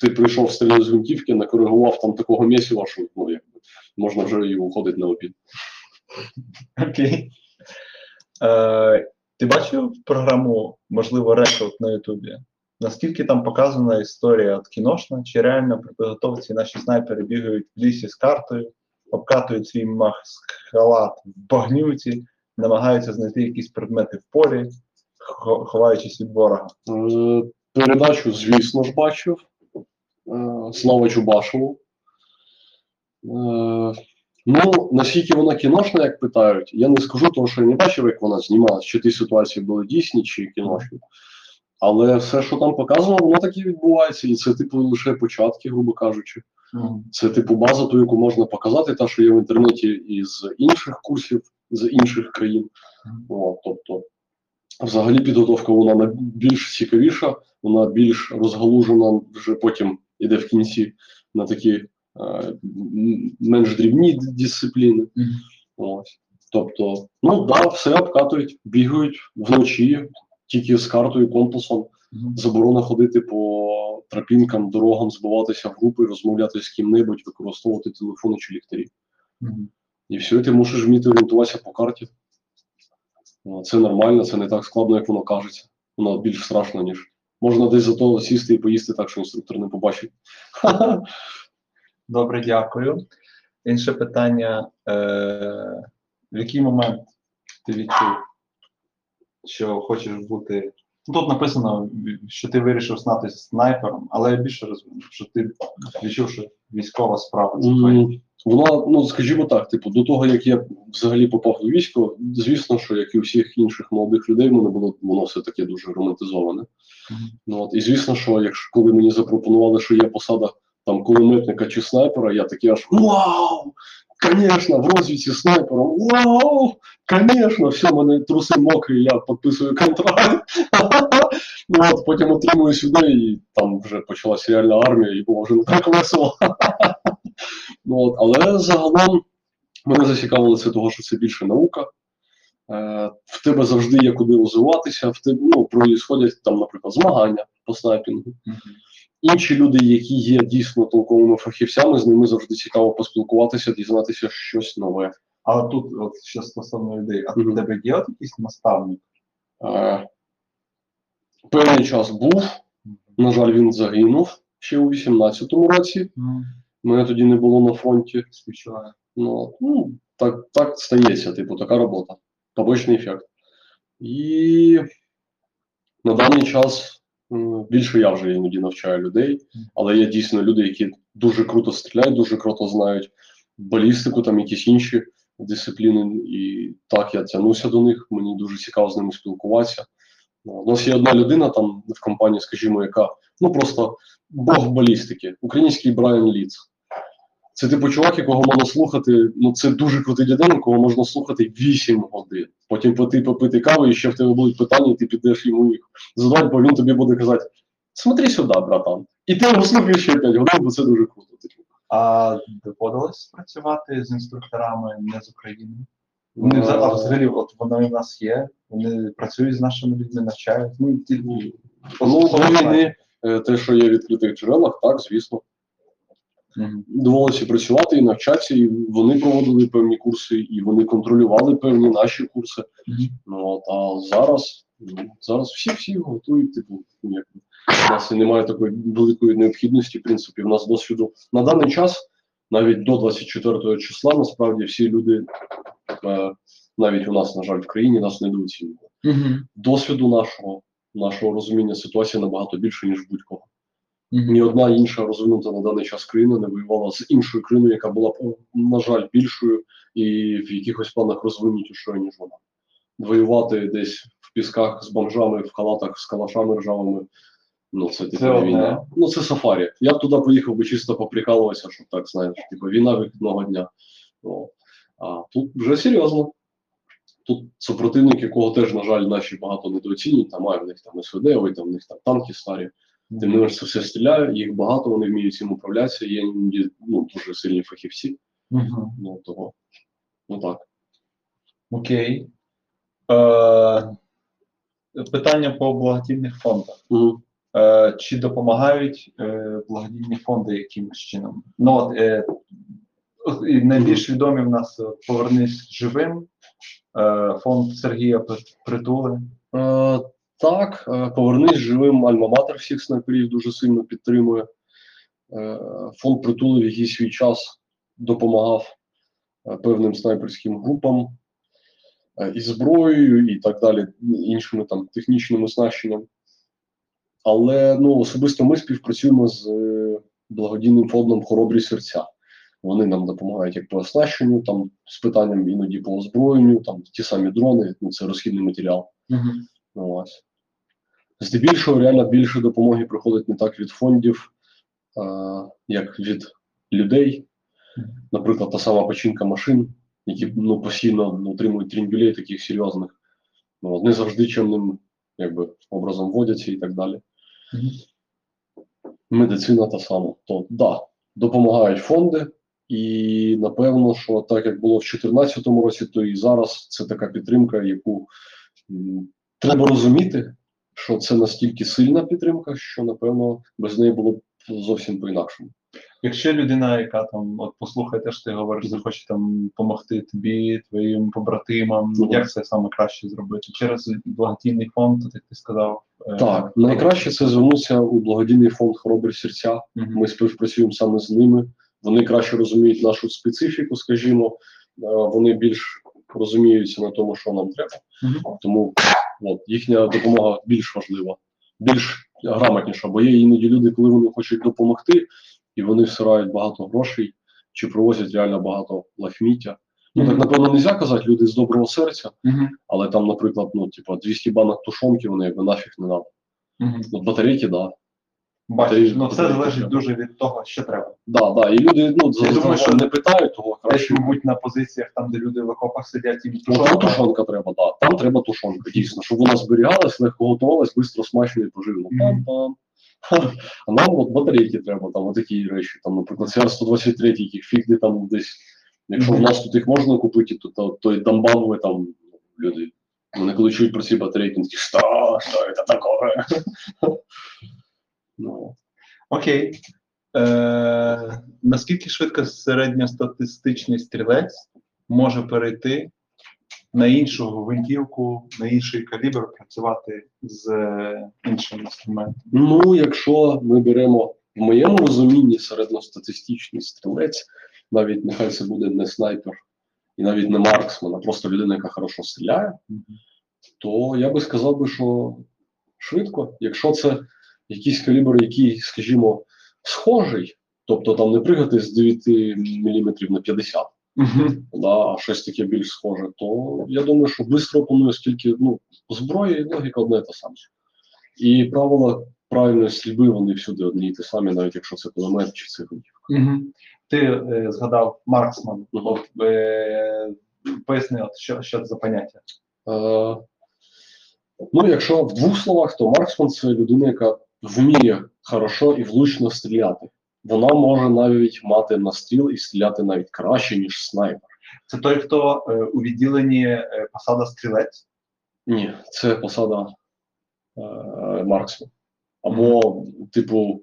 ти прийшов, стріляв з гвинтівки, накоригував там такого м'ясіва, що, ну, якби, можна вже і уходити на обід. Окей. Ти бачив програму, можливо, «Рекорд» на Ютубі? Наскільки там показана історія от кіношна, чи реально при підготовці наші снайпери бігають в лісі з картою, обкатують свій маскхалат в багнюці, намагаються знайти якісь предмети в полі, ховаючись від ворога? Передачу, звісно ж, бачив. Слава Чубашову. Ну, наскільки вона кіношна, як питають, я не скажу, тому що я не бачив, як вона знімалась, чи ті ситуації були дійсні, чи кіношні. Але все, що там показано, воно таке відбувається. І це, типу, лише початки, грубо кажучи. Це, типу, база, ту, яку можна показати, та, що є в інтернеті із інших курсів, з інших країн. О, тобто, взагалі підготовка, вона більш цікавіша, вона більш розгалужена, вже потім іде в кінці на такі менш дрібні дисципліни. Ось. Тобто, ну так, да, все обкатують, бігають вночі, тільки з картою, компасом, заборона ходити по тропінкам, дорогам, збиватися в групи, розмовляти з ким-небудь, використовувати телефони чи ліхтарі. І все, ти мусиш вміти орієнтуватися по карті. Це нормально, це не так складно, як воно кажеться. Воно більш страшно, ніж. Можна десь зато сісти і поїсти так, що інструктор не побачить. Добре, дякую. Інше питання. В який момент ти відчув, що хочеш бути... Тут написано, що ти вирішив стати снайпером, але я більше розумію, що ти відчув, що військова справа заходить. Вона, ну, скажімо так, типу, до того, як я взагалі попав у військо, звісно, що, як і у всіх інших молодих людей, воно все таке дуже романтизоване. Ну, от, і звісно, що якщо коли мені запропонували, що є посада там кулеметника чи снайпера, я такий аж вау! Конечно, в розвідці снайпером, вау! Конечно, все, мене труси мокрі, я підписую контракт. Ну от, потім отримую сюди, і там вже почалася реальна армія, і було вже не так весело. Ну, от, але загалом мене зацікавило це того, що це більше наука. В тебе завжди є куди розвиватися, ну, проїсходять там, наприклад, змагання по снайпінгу. Інші люди, які є дійсно толковими фахівцями, з ними завжди цікаво поспілкуватися, дізнатися щось нове. Але тут, от, ще стосовно людей, а в тебе є якийсь наставник? Певний час був, на жаль, він загинув ще у 18-му році. Мене тоді не було на фронті. Ну, так стається, типу, така робота. Побочний ефект. І на даний час більше я вже іноді навчаю людей, але є дійсно люди, які дуже круто стріляють, дуже круто знають балістику, там якісь інші дисципліни, і так я тянуся до них, мені дуже цікаво з ними спілкуватися. У нас є одна людина там в компанії, скажімо, яка, ну просто бог балістики, український Брайан Літц. Це типу чувак, якого можна слухати, ну це дуже крутий дядень, кого можна слухати 8 годин. Потім ти попити каву, і ще в тебе будуть питання, і ти підеш йому їх задавати, бо він тобі буде казати: смотри сюди, братан. І ти його слухаєш ще 5 годин, бо це дуже круто. А доводилось працювати з інструкторами не з України? Вони взагалі, от вони в нас є, вони працюють з нашими людьми, навчають. Ну, до війни, те, що є в відкритих джерелах, так, звісно. Довелося працювати і навчатися, і вони проводили певні курси, і вони контролювали певні наші курси. Ну, от, а зараз всі готують, типу, ніякого. У нас і немає такої великої необхідності, в принципі, в нас досвіду. На даний час, навіть до 24 числа, насправді, всі люди, навіть у нас, на жаль, в країні, нас недооцінюють. Досвіду нашого розуміння ситуації набагато більше, ніж будь-кого. Ні одна інша розвинута на даний час країна не воювала з іншою країною, яка була, на жаль, більшою і в якихось планах розвинутішою, ніж вона. Воювати десь в пісках з бомжами, в халатах з калашами ржавими, ну це типу війна. Ну це сафарі. Я б туди поїхав, бо чисто поприкалувався, щоб так, знаєш, типу війна вихідного дня. Ну, а тут вже серйозно. Тут супротивник, якого теж, на жаль, наші багато недооцінюють, там в них там СВД, ой, там в них там танки старі. Тим не менш, це все стріляє, їх багато, вони вміють цим управлятися, є дуже сильні фахівці. Ну, того. Ну так. Окей. Питання по благодійних фондах. Чи допомагають благодійні фонди якимось чином? Ну, от, найбільш відомі в нас «Повернись живим», фонд Сергія Притули. Так, «Повернись живим», альма-матер всіх снайперів дуже сильно підтримує. Фонд Притули в якийсь свій час допомагав певним снайперським групам і зброєю, і так далі, іншими там технічним оснащенням. Але особисто ми співпрацюємо з благодійним фондом «Хоробрі серця». Вони нам допомагають як по оснащенню, там, з питанням іноді по озброєнню, там, ті самі дрони, це розхідний матеріал. Ось. Здебільшого, реально, більше допомоги приходить не так від фондів, як від людей. Наприклад, та сама починка машин, які постійно отримують трінбілей таких серйозних. Не завжди чимним образом водяться і так далі. Медицина та сама. То, да, допомагають фонди. І, напевно, що так, як було в 2014 році, то і зараз це така підтримка, яку треба розуміти, що це настільки сильна підтримка, що, напевно, без неї було б зовсім по-інакшому. Якщо людина, яка там, от послухай те, що ти говориш, захоче там допомогти тобі, твоїм побратимам, як це саме краще зробити? Через благодійний фонд, як ти сказав? Так, найкраще це звернутися у благодійний фонд «Хоробрі серця». Ми співпрацюємо саме з ними. Вони краще розуміють нашу специфіку, скажімо, вони більш розуміються на тому, що нам треба. Тому їхня допомога більш важлива, більш грамотніша, бо є іноді люди, коли вони хочуть допомогти, і вони всирають багато грошей, чи привозять реально багато лахміття. Ну так, напевно, не можна казати, люди з доброго серця, але там, наприклад, 200 банок тушонки, вони нафіг не треба. От батарейки, так. Бачиш, все залежить дуже від того, що треба. Так, так, і люди, я думаю, що не питають того, краще, мабуть, на позиціях, там, де люди в окопах сидять, їм тушонка. Там тушонка треба, так, там треба тушонка, дійсно, щоб вона зберігалась, легко готувалась, швидко, смачно і поживно. А нам от батарейки треба, там, отакі речі, там, наприклад, CR-123, яких фіг де там десь, якщо в нас тут їх можна купити, то той Донбасовий, там, люди, вони коли чують про ці батарейки, вони такі, що це таке? Окей. Наскільки швидко середньостатистичний стрілець може перейти на іншу гвинтівку, на інший калібр, працювати з іншим інструментом? Ну, якщо ми беремо, в моєму розумінні, середньостатистичний стрілець, навіть нехай це буде не снайпер і навіть не марксмен, а просто людина, яка хорошо стріляє, то я би сказав, що швидко, якщо це якийсь калібр, який, скажімо, схожий, тобто там не пригати з 9 мм на 50, а щось таке більш схоже, то я думаю, що швидко опанує, оскільки зброя і логіка одне і те саме. І правила правильної стрільби, вони всюди одні і те самі, навіть якщо це кулемет чи це гвинтівка. Ти згадав марксман, поясни, що це за поняття? Ну, якщо в двох словах, то марксман – це людина, яка вміє хорошо і влучно стріляти. Вона може навіть мати настріл і стріляти навіть краще, ніж снайпер. Це той, хто у відділенні посада стрілець? Ні, це посада Марксу. Або, типу,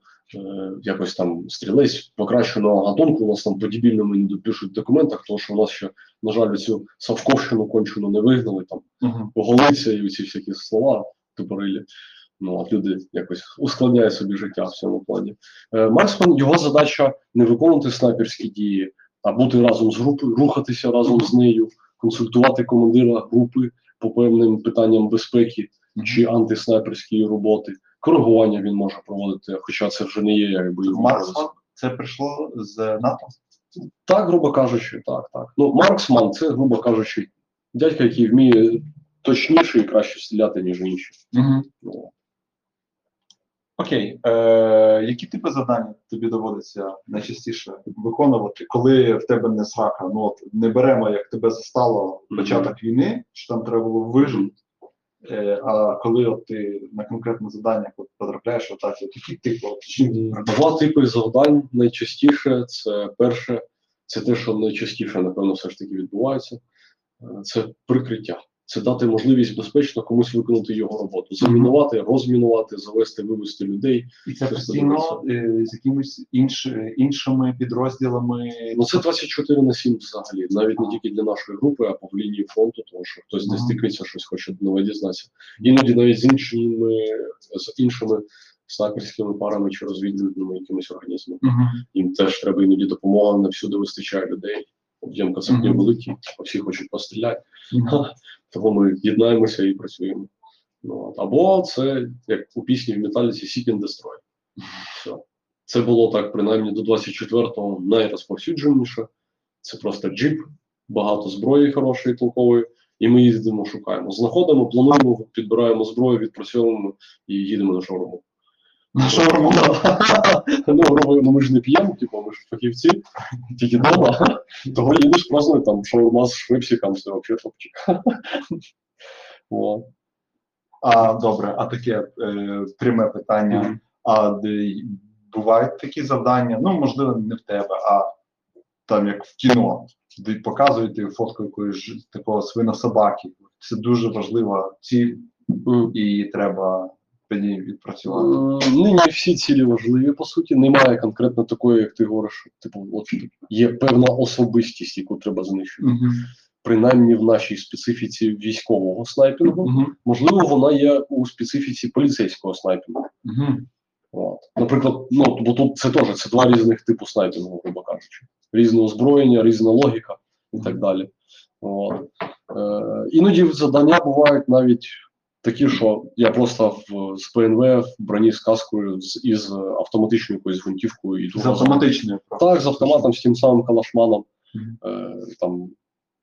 якось там стрілець покращеного гатунку, у нас там по-дебільному не допишуть в документах, тому що у нас ще, на жаль, цю Савковщину кончену не вигнали, там, голиця і ці всякі слова тупорилі. Ну, от люди якось ускладняють собі життя в цьому плані. Марксман, його задача не виконувати снайперські дії, а бути разом з групою, рухатися разом з нею, консультувати командира групи по певним питанням безпеки чи антиснайперської роботи. Коригування він може проводити, хоча це вже не є, якби... Марксман? Це прийшло з НАТО? Так, грубо кажучи, так. Ну, Марксман – це, грубо кажучи, дядька, який вміє точніше і краще стріляти, ніж інші. Угу. Окей. Які типи завдань тобі доводиться найчастіше виконувати, коли в тебе не срака? Ну, от, не беремо, як тебе застало початок війни, що там треба було вижити. А коли от ти на конкретне завдання потрапляєш, отак, які типи? Два типи завдань найчастіше. Це перше, це те, що найчастіше, напевно, все ж таки відбувається. Це прикриття. Це дати можливість безпечно комусь виконати його роботу. Замінувати, розмінувати, завести, вивести людей. І це постійно з якимись іншими підрозділами? Ну це 24/7 взагалі. Навіть не тільки для нашої групи, а по лінії фронту, тому що хтось десь тикається, щось хоче нове дізнатися. Іноді навіть з іншими снайперськими парами чи розвідувальними якимись організмами. Їм теж треба іноді допомога, не всюди вистачає людей. Об'єм касатні великий, всі хочуть постріляти. Тому ми єднаємося і працюємо. Ну, або це, як у пісні в Металіці, «Сікен дестрой». Це було так, принаймні, до 24-го найрозповсюдженіше. Це просто джіп, багато зброї хорошої, толкової, і ми їздимо, шукаємо. Знаходимо, плануємо, підбираємо зброю, відпрацьовуємо і їдемо на шоурум. На шаурму, так. Ну, ми ж не п'ємо, типу, ми ж фахівці, тільки дома. Того їдеш просто там шаурма з швипсиком, все, взагалі шопчик. Добре, а таке пряме питання. А бувають такі завдання, ну, можливо, не в тебе, а там як в кіно, де показуєте фотку якоїсь такого свинособаки. Це дуже важлива ціль, і треба... Нині всі цілі важливі, по суті. Немає конкретно такої, як ти говориш, типу, от, є певна особистість, яку треба знищити. Принаймні в нашій специфіці військового снайпінгу. Можливо, вона є у специфіці поліцейського снайпінгу. От. Наприклад, ну, бо тут це теж це два різних типу снайпінгу, грубо кажучи. Різне озброєння, різна логіка і так далі. От. Іноді завдання бувають навіть такі, що я просто з ПНВ в броні з каскою із автоматичною якоюсь гвинтівкою і з автоматичною. Так, з автоматом, з тим самим калашманом. Там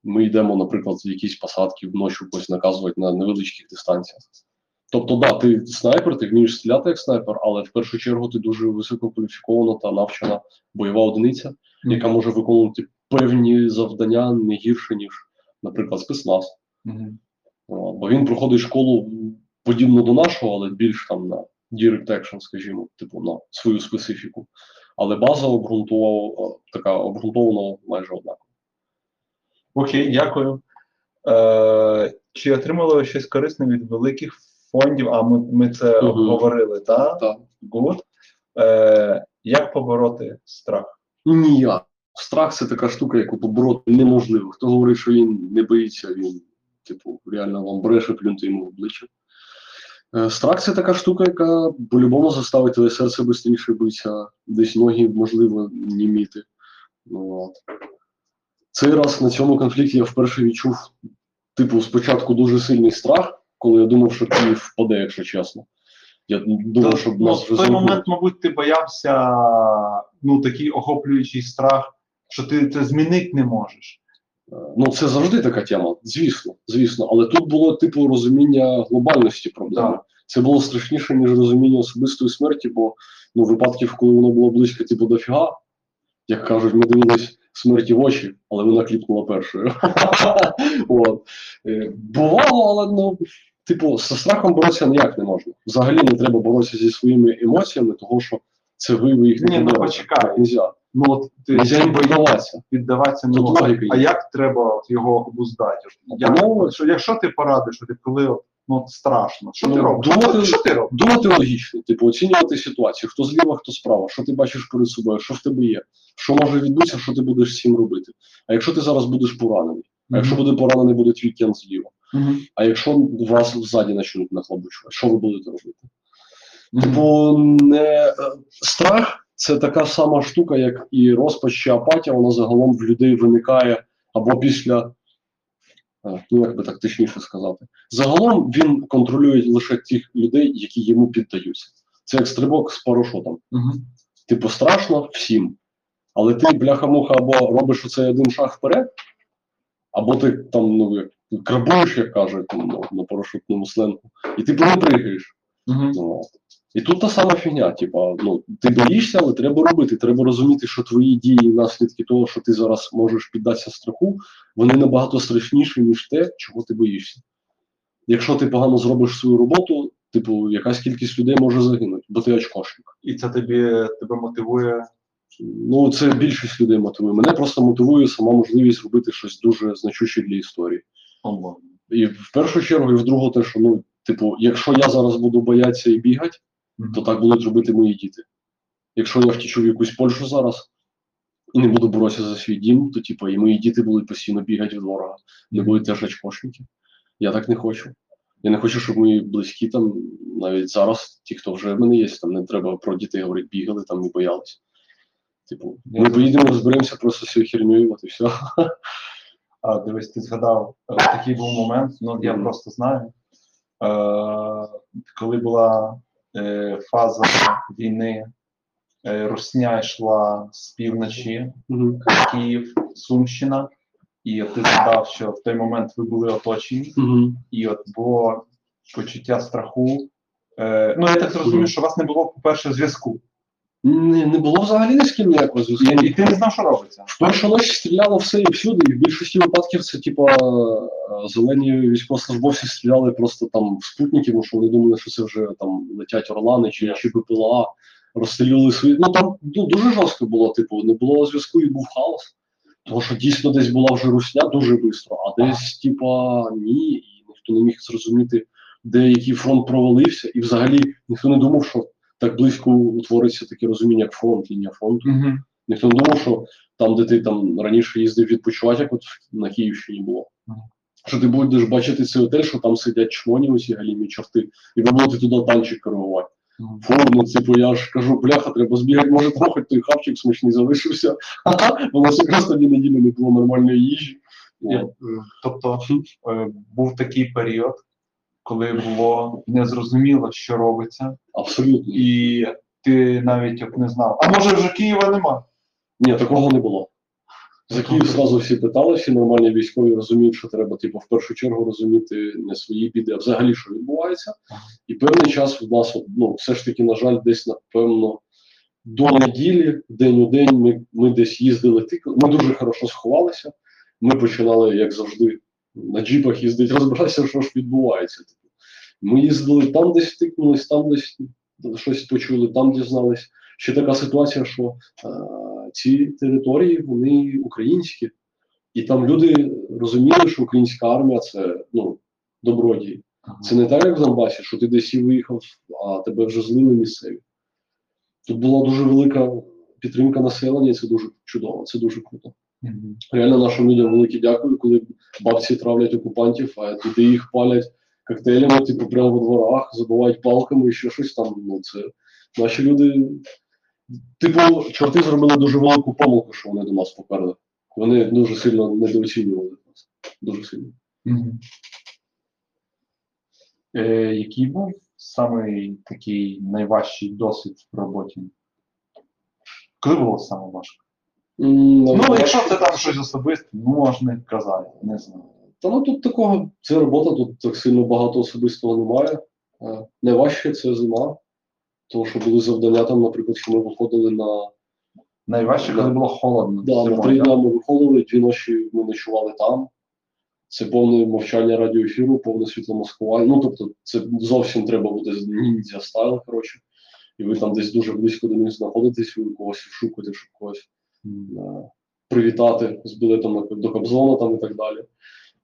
ми йдемо, наприклад, в якісь посадки вночі когось наказувати на невеличких дистанціях. Тобто, да, ти снайпер, ти вмієш стріляти як снайпер, але в першу чергу ти дуже висококваліфікована та навчена бойова одиниця, яка може виконувати певні завдання не гірше, ніж, наприклад, спецназ. Бо він проходить школу подібно до нашого, але більш там на direct action, скажімо, типу на свою специфіку. Але база обґрунтована майже однаково. Окей, дякую. Чи отримали ви щось корисне від великих фондів? А ми це обговорили, так? Так. Good. Як побороти страх? Ніяк. Страх – це така штука, яку побороти неможливо. Хто говорить, що він не боїться, він... Типу, реально вам бреше, плюньте йому в обличчя. Страх – це така штука, яка по-любому заставить твоє серце швидше битися, десь ноги, можливо, німіти. От. Цей раз на цьому конфлікті я вперше відчув, типу, спочатку дуже сильний страх, коли я думав, що Київ впаде, якщо чесно. Я думав, що нас вже... В той момент, мабуть, ти боявся, ну, такий охоплюючий страх, що ти це змінити не можеш. Ну, це завжди така тема, звісно, але тут було, типу, розуміння глобальності проблеми. Це було страшніше, ніж розуміння особистої смерті, бо, ну, випадків, коли воно було близько, типу, дофіга, як кажуть, ми дивились смерті в очі, але вона кліпнула першою. Бувало, але, ну, типу, зі страхом боротися ніяк не можна. Взагалі не треба боротися зі своїми емоціями, того, що це ви їх не можете. Ні, ну, почекай. вже боялася віддаватися молодці. А як треба його обуздати? Якщо ти порадиш, що ти коли страшно, що ти робиш? Думати логічно, оцінювати ситуацію, хто зліва, хто справа, що ти бачиш перед собою, що в тебе є, що може відбутися, що ти будеш з цим робити. А якщо ти зараз будеш поранений? А якщо буде поранений, буде твій кент зліва. А якщо вас ззаді почнуть нахлобучувати, що ви будете робити? Страх – це така сама штука, як і розпач чи апатія, вона загалом в людей виникає або після, як би так точніше сказати. Загалом він контролює лише тих людей, які йому піддаються. Це як стрибок з парашутом. Страшно всім, але ти, бляха-муха, або робиш оцей один шаг вперед, або ти там, крабуєш, як кажуть, на парашутному сленгу, і ти перепригаєш. І тут та сама фігня, ти боїшся, але треба робити, треба розуміти, що твої дії і наслідки того, що ти зараз можеш піддатися страху, вони набагато страшніші, ніж те, чого ти боїшся. Якщо ти погано зробиш свою роботу, якась кількість людей може загинути, бо ти очкошник. І це тебе мотивує? Це більшість людей мотивує. Мене просто мотивує сама можливість робити щось дуже значуще для історії. І в першу чергу, і в другу те, що, якщо я зараз буду боятися і бігати, то так будуть робити мої діти. Якщо я втічу в якусь Польщу зараз і не буду боротися за свій дім, то і мої діти будуть постійно бігати від ворога. Не будуть теж очкошники. Я так не хочу. Я не хочу, щоб мої близькі, навіть зараз, ті, хто вже в мене є, не треба про дітей говорити, бігали і боялися. Ми поїдемо, розберемося просто з цією хернею, і все. Дивись, ти згадав, такий був момент, я просто знаю. Коли була фаза війни, русня йшла з півночі, Київ, Сумщина, і ти згадав, що в той момент ви були оточені, і було почуття страху. Я так розумію, що у вас не було, по-перше, зв'язку. Не було взагалі ні з ким ніякого зв'язку. І ти не знав, що робиться? В першу ніч стріляло все і всюди, і в більшості випадків це, зелені військовослужбовці стріляли просто в спутники, тому що вони думали, що це вже летять орлани чи БПЛА, розстрілювали свої... Там дуже жорстко було, не було зв'язку і був хаос. Тому що дійсно десь була вже русня дуже швидко, а десь, ні, і ніхто не міг зрозуміти, де який фронт провалився, і взагалі ніхто не думав, що так близько утвориться таке розуміння, як фронт, лінія фронту. Ніхто не думав, що там, де ти раніше їздив відпочивати, як на Київщині було, що ти будеш бачити це те, що там сидять чмоні усі галімі чорти, і ви будете туди танчик керувати. Я ж кажу, бляха, треба збігати, може там хоч той хапчик смачний залишився. У нас якраз тоді неділю не було нормальної їжі. Тобто був такий період, коли було незрозуміло, що робиться. Абсолютно. І ти навіть не знав. А може вже Києва нема? Ні, такого не було. За Київ зразу всі питали, всі нормальні військові розуміють, що треба в першу чергу розуміти не свої біди, а взагалі, що відбувається. І певний час в нас, все ж таки, на жаль, десь, напевно, до неділі, день у день ми десь їздили, ми дуже хорошо сховалися, ми починали, як завжди, на джіпах їздить, розбиратися, що ж відбувається. Ми їздили, там десь втикнулись, там десь щось почули, там дізнались. Ще така ситуація, що ці території, вони українські. І там люди розуміли, що українська армія – це добродії. Це не так, як в Донбасі, що ти десь і виїхав, а тебе вже злили місцеві. Тут була дуже велика підтримка населення, і це дуже чудово, це дуже круто. Реально нашим людям велике дякую, коли бабці травлять окупантів, а туди їх палять коктейлями, прямо во дворах, забивають палками і ще щось там. Наші люди, чорти зробили дуже велику помилку, що вони до нас поперли. Вони дуже сильно недооцінювали нас. Дуже сильно. Який був самий такий найважчий досвід в роботі? Коли було саме важко? Якщо це там щось особисте, можна казати, не знаю. Тут такого, це робота, тут так сильно багато особистого немає. Найважче це зима, тому що були завдання там, наприклад, що ми виходили на... Найважче, коли було холодно. Так, на 3 дні ми виходили, 2 ночі ми ночували там. Це повне мовчання радіоефіру, повне світломаскування, тобто це зовсім треба буде ніндзя стайл, коротше. І ви там десь дуже близько до них знаходитесь, ви когось вшукуєте, щоб когось привітати з білетом до Кобзона там і так далі.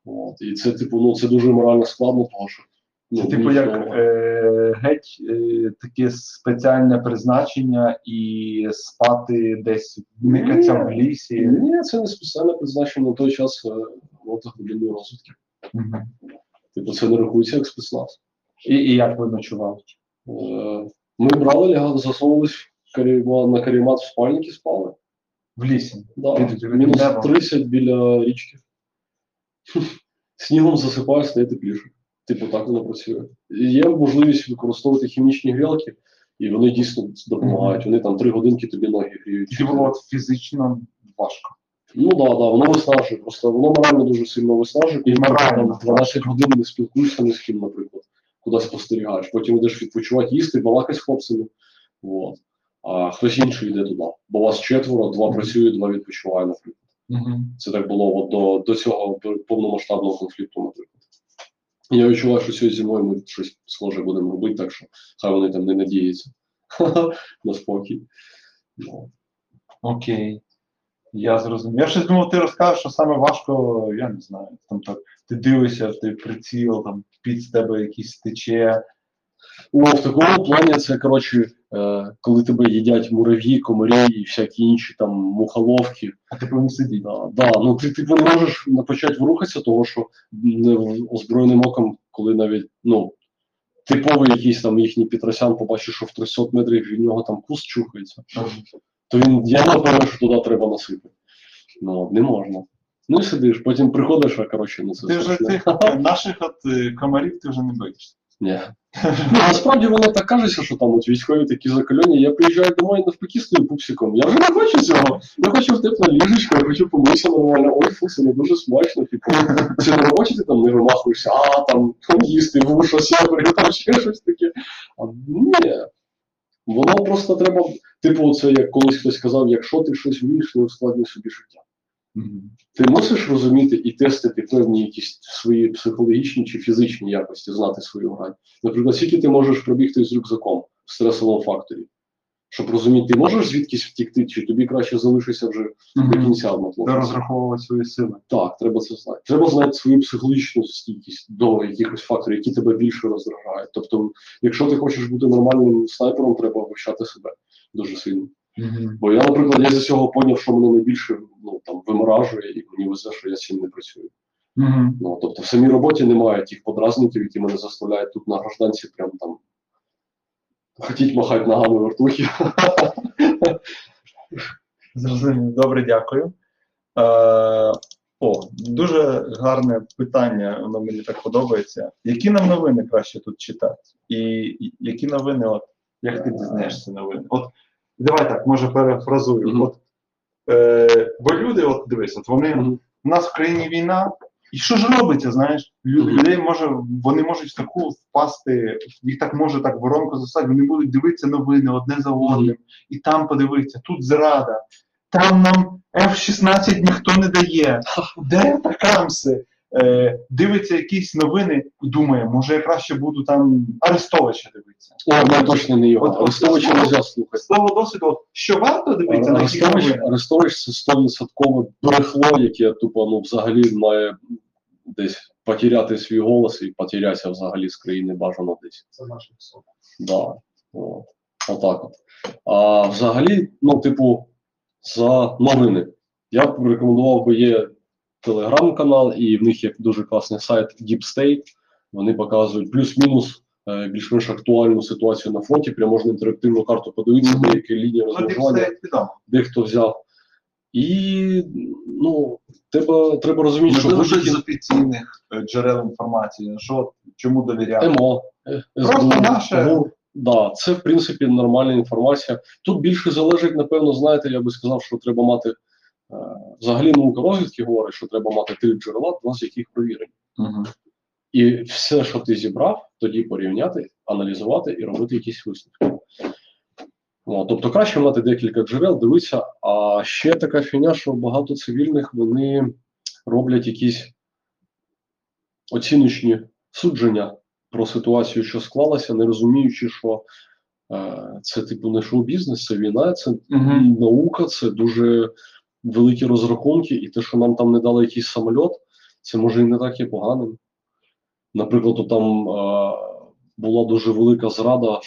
От. І це, типу, ну, це дуже морально складно, тому що це, типу, як геть таке спеціальне призначення і спати десь, вмикатися в лісі? Ні, це не спеціальне призначення. На той час рота глибинної розвідки. Угу. Типу, це не рахується як спецназ. І як ви ночували? Ми брали, лягали, засовувалися на карімат в спальники, спали. В лісі? Да. Мінус 30 біля річки. Снігом засипає, стає тепліше. Типу, так воно працює. Є можливість використовувати хімічні грілки, і вони дійсно допомагають. Вони там 3 годинки тобі ноги гріють. Це було фізично важко. Ну так, да, воно виснажує. Просто воно морально дуже сильно виснажує. І морально. 12 годин не спілкуєшся ні з ким, наприклад, куди спостерігаєш. Потім йдеш відпочивати, їсти, балакати з хлопцями. Вот. А хтось інший йде туди. Бо вас 4, 2 працюють, 2 відпочивають, наприклад. Це так було до цього повномасштабного конфлікту, наприклад. Я відчуваю, що цією зимою ми щось схоже будемо робити, так що хай вони там не надіються на спокій. Окей. Я зрозумів. Я щось думав, ти розкажеш, що саме важко, я не знаю, там так, ти дивишся, ти приціл, там під з тебе якийсь тече. Ну, в такому плані це, коротше, коли тебе їдять мурав'ї, комарі і всякі інші там мухоловки. А ти повинен сидіти. Да, ну, ти не можеш почати рухатися, тому що озброєним оком, коли навіть, ну, типовий якийсь там їхній Петросян побачить, що в 300 метрів від нього там куст чухається, то він, я напевно, що туди треба носити. Ну, не можна. Ну, сидиш, потім приходиш, а, коротше, на це. Ти вже тих наших от комарів ти вже не боїшся. Ні. Насправді воно так кажеться, що там от військові такі закальоні. Я приїжджаю домой навпаки з тим пупсиком. Я вже не хочу цього. Я хочу в тепле ліжечко, я хочу помитися нормально. Ой, фу, це не дуже смачно. Типу, це не хоче, ти там не вимахуєшся, а там їсти, вушася, там ще щось таке. А ні. Воно просто треба, типу, це як колись хтось сказав, якщо ти щось вмієш, не ускладнюй собі життя. Ти мусиш розуміти і тестити певні якісь свої психологічні чи фізичні якості, знати свою грань. Наприклад, скільки ти можеш пробігти з рюкзаком в стресовому факторі, щоб розуміти, ти можеш звідкись втікти, чи тобі краще залишитися вже до кінця в наплоці. Ти розраховувати свої сили. Так, треба це знати. Треба знати свою психологічну стійкість до якихось факторів, які тебе більше роздражають. Тобто, якщо ти хочеш бути нормальним снайпером, треба вивчати себе дуже сильно. Бо я, наприклад, я з цього поняв, що мене найбільше, ну, там, виморажує і мені везе, що я з цим не працюю. Ну, тобто в самій роботі немає тих подразників, які мене заставляють тут на гражданці прям там хотіть махати ногами вертухи. Зрозуміло. Добре, дякую. О, дуже гарне питання, воно мені так подобається. Які нам новини краще тут читати? І які новини, от, як ти дізнаєшся новини? От, давай так, може перефразую. От, бо люди, от дивись, от вони, у нас в країні війна, і що ж робиться, знаєш? Людей може, вони можуть в таку впасти, їх так може так воронку засадити, вони будуть дивитися новини одне за одним, і там подивитися, тут зрада, там нам F-16 ніхто не дає, де такамси? Дивиться якісь новини і думає, може я краще буду там Арестовича дивитися. О, я точно не його. Арестовича не можна слухати. З того досвіду, що варто дивитися на якісь новини? Арестович – це 100% брехло, яке тупо, ну, взагалі має десь потеряти свій голос і потерятися взагалі з країни бажано десь. Це наша особа. Да. Отак от. А взагалі, ну, типу, за новини. Я б рекомендував би є телеграм-канал, і в них є дуже класний сайт Deep State. Вони показують плюс-мінус більш-менш актуальну ситуацію на фронті. Прямо можна інтерактивну карту подивитися, деякі лінії розмежування, де хто взяв. І, ну, треба розуміти, що... Можливо, щось з офіційних джерел інформації, що, чому довіряти. МО. Просто наше... Да, це, в принципі, нормальна інформація. Тут більше залежить, напевно, знаєте, я би сказав, що треба мати... Взагалі наука розвідки говорить, що треба мати 3 джерела, 2 з яких провірені. І все, що ти зібрав, тоді порівняти, аналізувати і робити якісь висновки. Ну, тобто краще мати декілька джерел, дивитися. А ще така фігня, що багато цивільних, вони роблять якісь оціночні судження про ситуацію, що склалася, не розуміючи, що Це типу не шоу-бізнес, це війна, це наука, це дуже великі розрахунки, і те, що нам там не дали якийсь самоліт, це може і не так є поганим. Наприклад, то там була дуже велика зрада,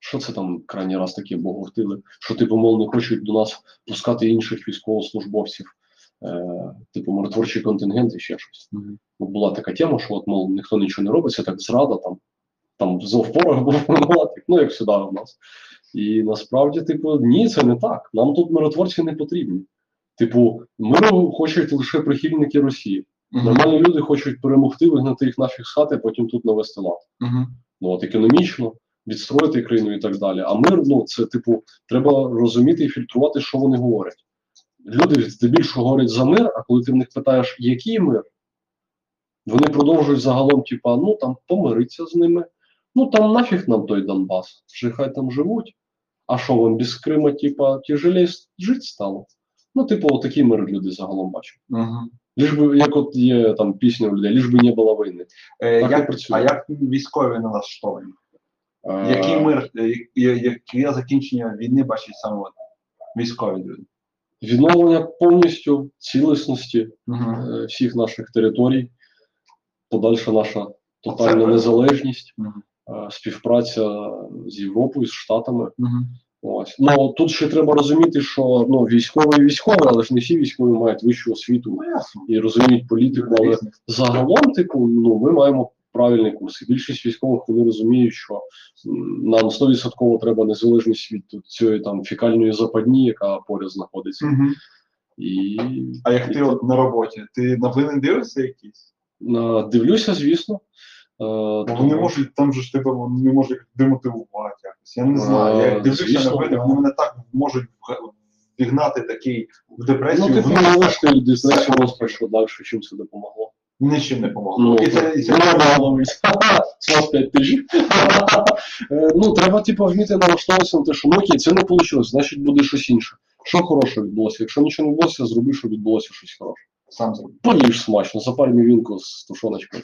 що це там крайній раз таке богохтили, що типу, мол, не хочуть до нас пускати інших військовослужбовців, типу миротворчий контингент і ще щось. Була така тема, що от, мол, ніхто нічого не робиться, так зрада там. Там зовпорог був Монатік, ну як сюди у нас. І насправді, типу, ні, це не так. Нам тут миротворці не потрібні. Типу, миру хочуть лише прихильники Росії. Нормальні люди хочуть перемогти, вигнати їх нафіг з хати, потім тут навести лад. Ну от економічно, відстроїти країну і так далі. А мир, ну це, типу, треба розуміти і фільтрувати, що вони говорять. Люди здебільшого говорять за мир, а коли ти в них питаєш, який мир, вони продовжують загалом, типу, ну там помириться з ними. Ну там нафіг нам той Донбас, вже хай там живуть, а що вам без Крима, типа, тяжелее жити стало. Ну, типу, отакий мир люди загалом бачать. Ліж би, як от є там пісня у людей, ліж би не було війни. А як військові налаштовані? Який мир, яке закінчення війни бачать саме військові люди? Відновлення повністю цілісності всіх наших територій, подальша наша тотальна незалежність. Співпраця з Європою, з Штатами. Ось. Ну, тут ще треба розуміти, що ну, військові військові, але ж не всі військові мають вищу освіту і розуміють політику, але загалом типу, ну, ми маємо правильний курс. І більшість військових, вони розуміють, що нам 100% треба незалежність від цієї там фікальної западні, яка поряд знаходиться. І... А як ти от на роботі, ти новини дивишся якісь? Дивлюся, звісно. Вони можуть, там же ж тебе не можуть демотивувати якось, я не знаю, я дивлюся на мене, вони мене так можуть вігнати такий в депресію. Ну ти помилиш, ти дізнайся розпочав далі, чим це допомогло. Нічим не помогло. І це нормально, це 5 тисяч. Ну треба типу вміти налаштовуватися на те, що окей, це не вийшло, значить буде щось інше. Що хороше відбулося, якщо нічого не відбулося, зроби, що відбулося щось хороше. Сам поїж смачно, запаль мівінку з тушоночкою.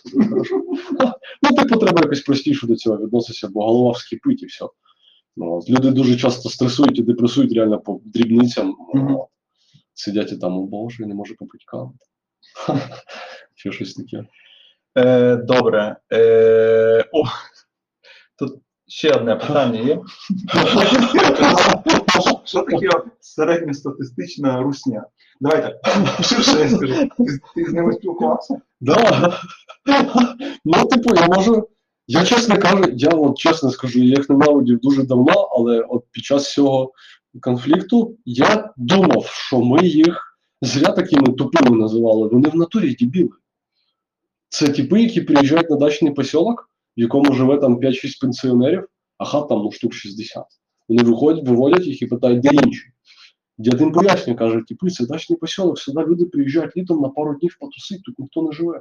Ну, типу, треба якось простіше до цього відноситися, бо голова вскипить і все. Люди дуже часто стресують і депресують реально по дрібницям. Сидять і там, о боже, не можу попити каву. Чи щось таке. Добре. Тут ще одне питання є. Що таке середньостатистична русня? Давай так, ширше я скажу. Ти з ними спілкувався? Так. Ну, типу, я можу... Я чесно кажу, я от чесно скажу, я їх ненавидів дуже давно, але от під час цього конфлікту я думав, що ми їх зря такими тупими називали. Вони в натурі дебіли. Це типи, які приїжджають на дачний посілок, в якому живе там 5-6 пенсіонерів, а хат там, ну, штук 60. Вони виходять, виводять їх і питають, де інші. Дядин пояснює, каже, типи, це дачний посілок, сюди люди приїжджають літом на пару днів потусити, тут ніхто не живе.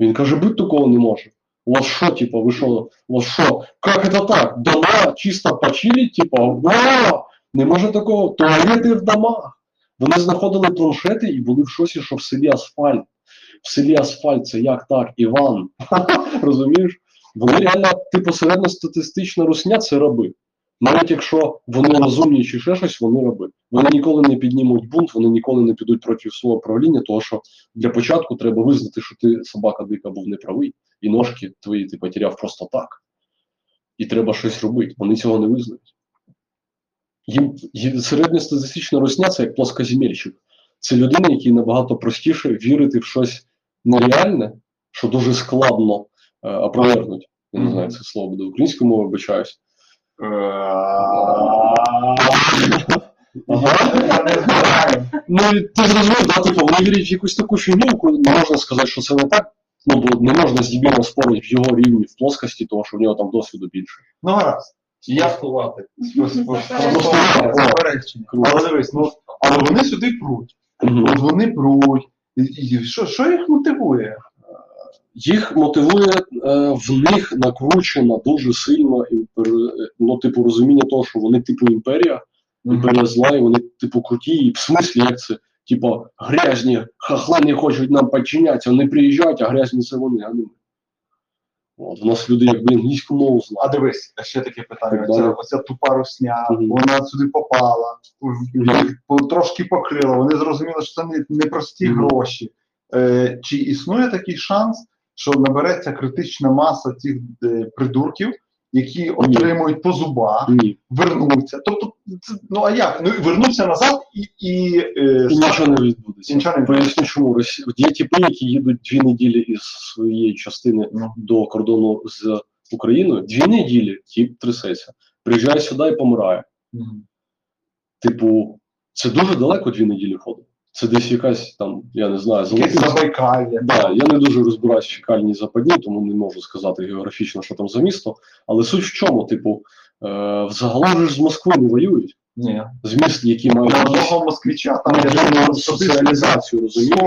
Він каже, бути такого не може. У вас що, типа, ви що, у вас що? Як це так? Дома чисто почилить, типа, не може такого, туалети в домах. Вони знаходили траншети і були в шоці, що в селі асфальт. В селі асфальт, це як так, Іван. Розумієш? Вони реально, типу, середньостатистична русня, це раби. Навіть якщо вони розумні чи ще щось, вони раби. Вони ніколи не піднімуть бунт, вони ніколи не підуть проти свого правління, тому що для початку треба визнати, що ти, собака дика, був неправий, і ножки твої ти потеряв просто так. І треба щось робити, вони цього не визнають. Середньостатистична русня – це як плоскоземельщик. Це людина, якій набагато простіше вірити в щось нереальне, що дуже складно опровергнуть. Я не знаю, це слово буде українською мовою, вибачаюсь. Ну, ти зрозумів, да, типу, вони вірять в якусь таку фігню, не можна сказати, що це не так, ну, бо не можна з дебілом спорити в його рівні, в плоскості, тому що в нього там досвіду більше. Ну, гаразд. Я сховати. Але дивись, ну, але вони сюди пруть. От вони пруть. Що їх мотивує? Їх мотивує в них накручено дуже сильно, ну, типу, розуміння того, що вони, типу, імперія, імперія зла, і вони, типу, круті, і в смислі, як це, типу, грязні хахлани хочуть нам підчинятися, вони приїжджають, а грязні це вони, а не ми. От, у нас люди, якби англійську мову знали. А дивись, ще таке питання. Оця тупа русня, вона сюди попала, трошки покрила, вони зрозуміли, що це непрості гроші. Чи існує такий шанс, що набереться критична маса цих придурків, які отримують по зубах, вернуться? Тобто, ну а як? Ну і вернуться назад і нічого не відбудеться. Поясню, чому. Є тіпи, які їдуть 2 неділі із своєї частини до кордону з Україною. 2 неділі тіп трясеться. Приїжджає сюди і помирає. Типу, це дуже далеко 2 неділі ходу. Це десь якась там, я не знаю, Забайкалья. Да, я не дуже розбираюсь в фікальній Западні, тому не можу сказати географічно, що там за місто. Але суть в чому, типу, взагалом ж з Москви не воюють. Ні. З міст, які мають москвича, там є соціалізацію, розумієш?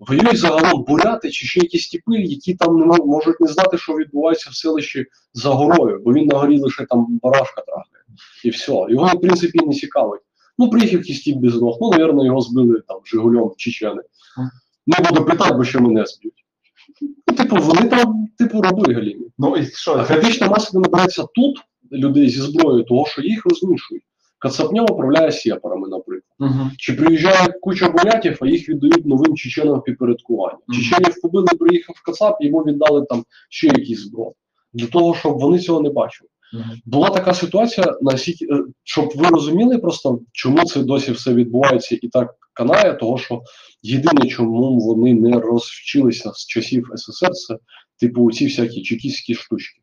Воюють загалом буряти чи ще якісь тіпи, які там не можуть не знати, що відбувається в селищі за горою, бо він на горі лише там барашка трахає. І все. Його, в принципі, не цікавить. Ну, приїхав якийсь тіп без ног, ну, мабуть, його збили там Жигульом чечени. Не буду питати, бо ще мене зб'ють. Ну, типу, вони там, типу, раби галімі. Ну, і що? А критична маса не набирається тут, людей зі зброєю, того, що їх розмішують. Кацапня управляє сєпарами, наприклад. Чи приїжджає куча бурятів, а їх віддають новим чеченам в підпорядкування. Чеченів побили, приїхав кацап, йому віддали там ще якісь зброї. Для того, щоб вони цього не бачили. Була така ситуація, щоб ви розуміли просто, чому це досі все відбувається і так канає, того, що єдине, чому вони не розвчилися з часів СССР, це типу ці всякі чекістські штучки.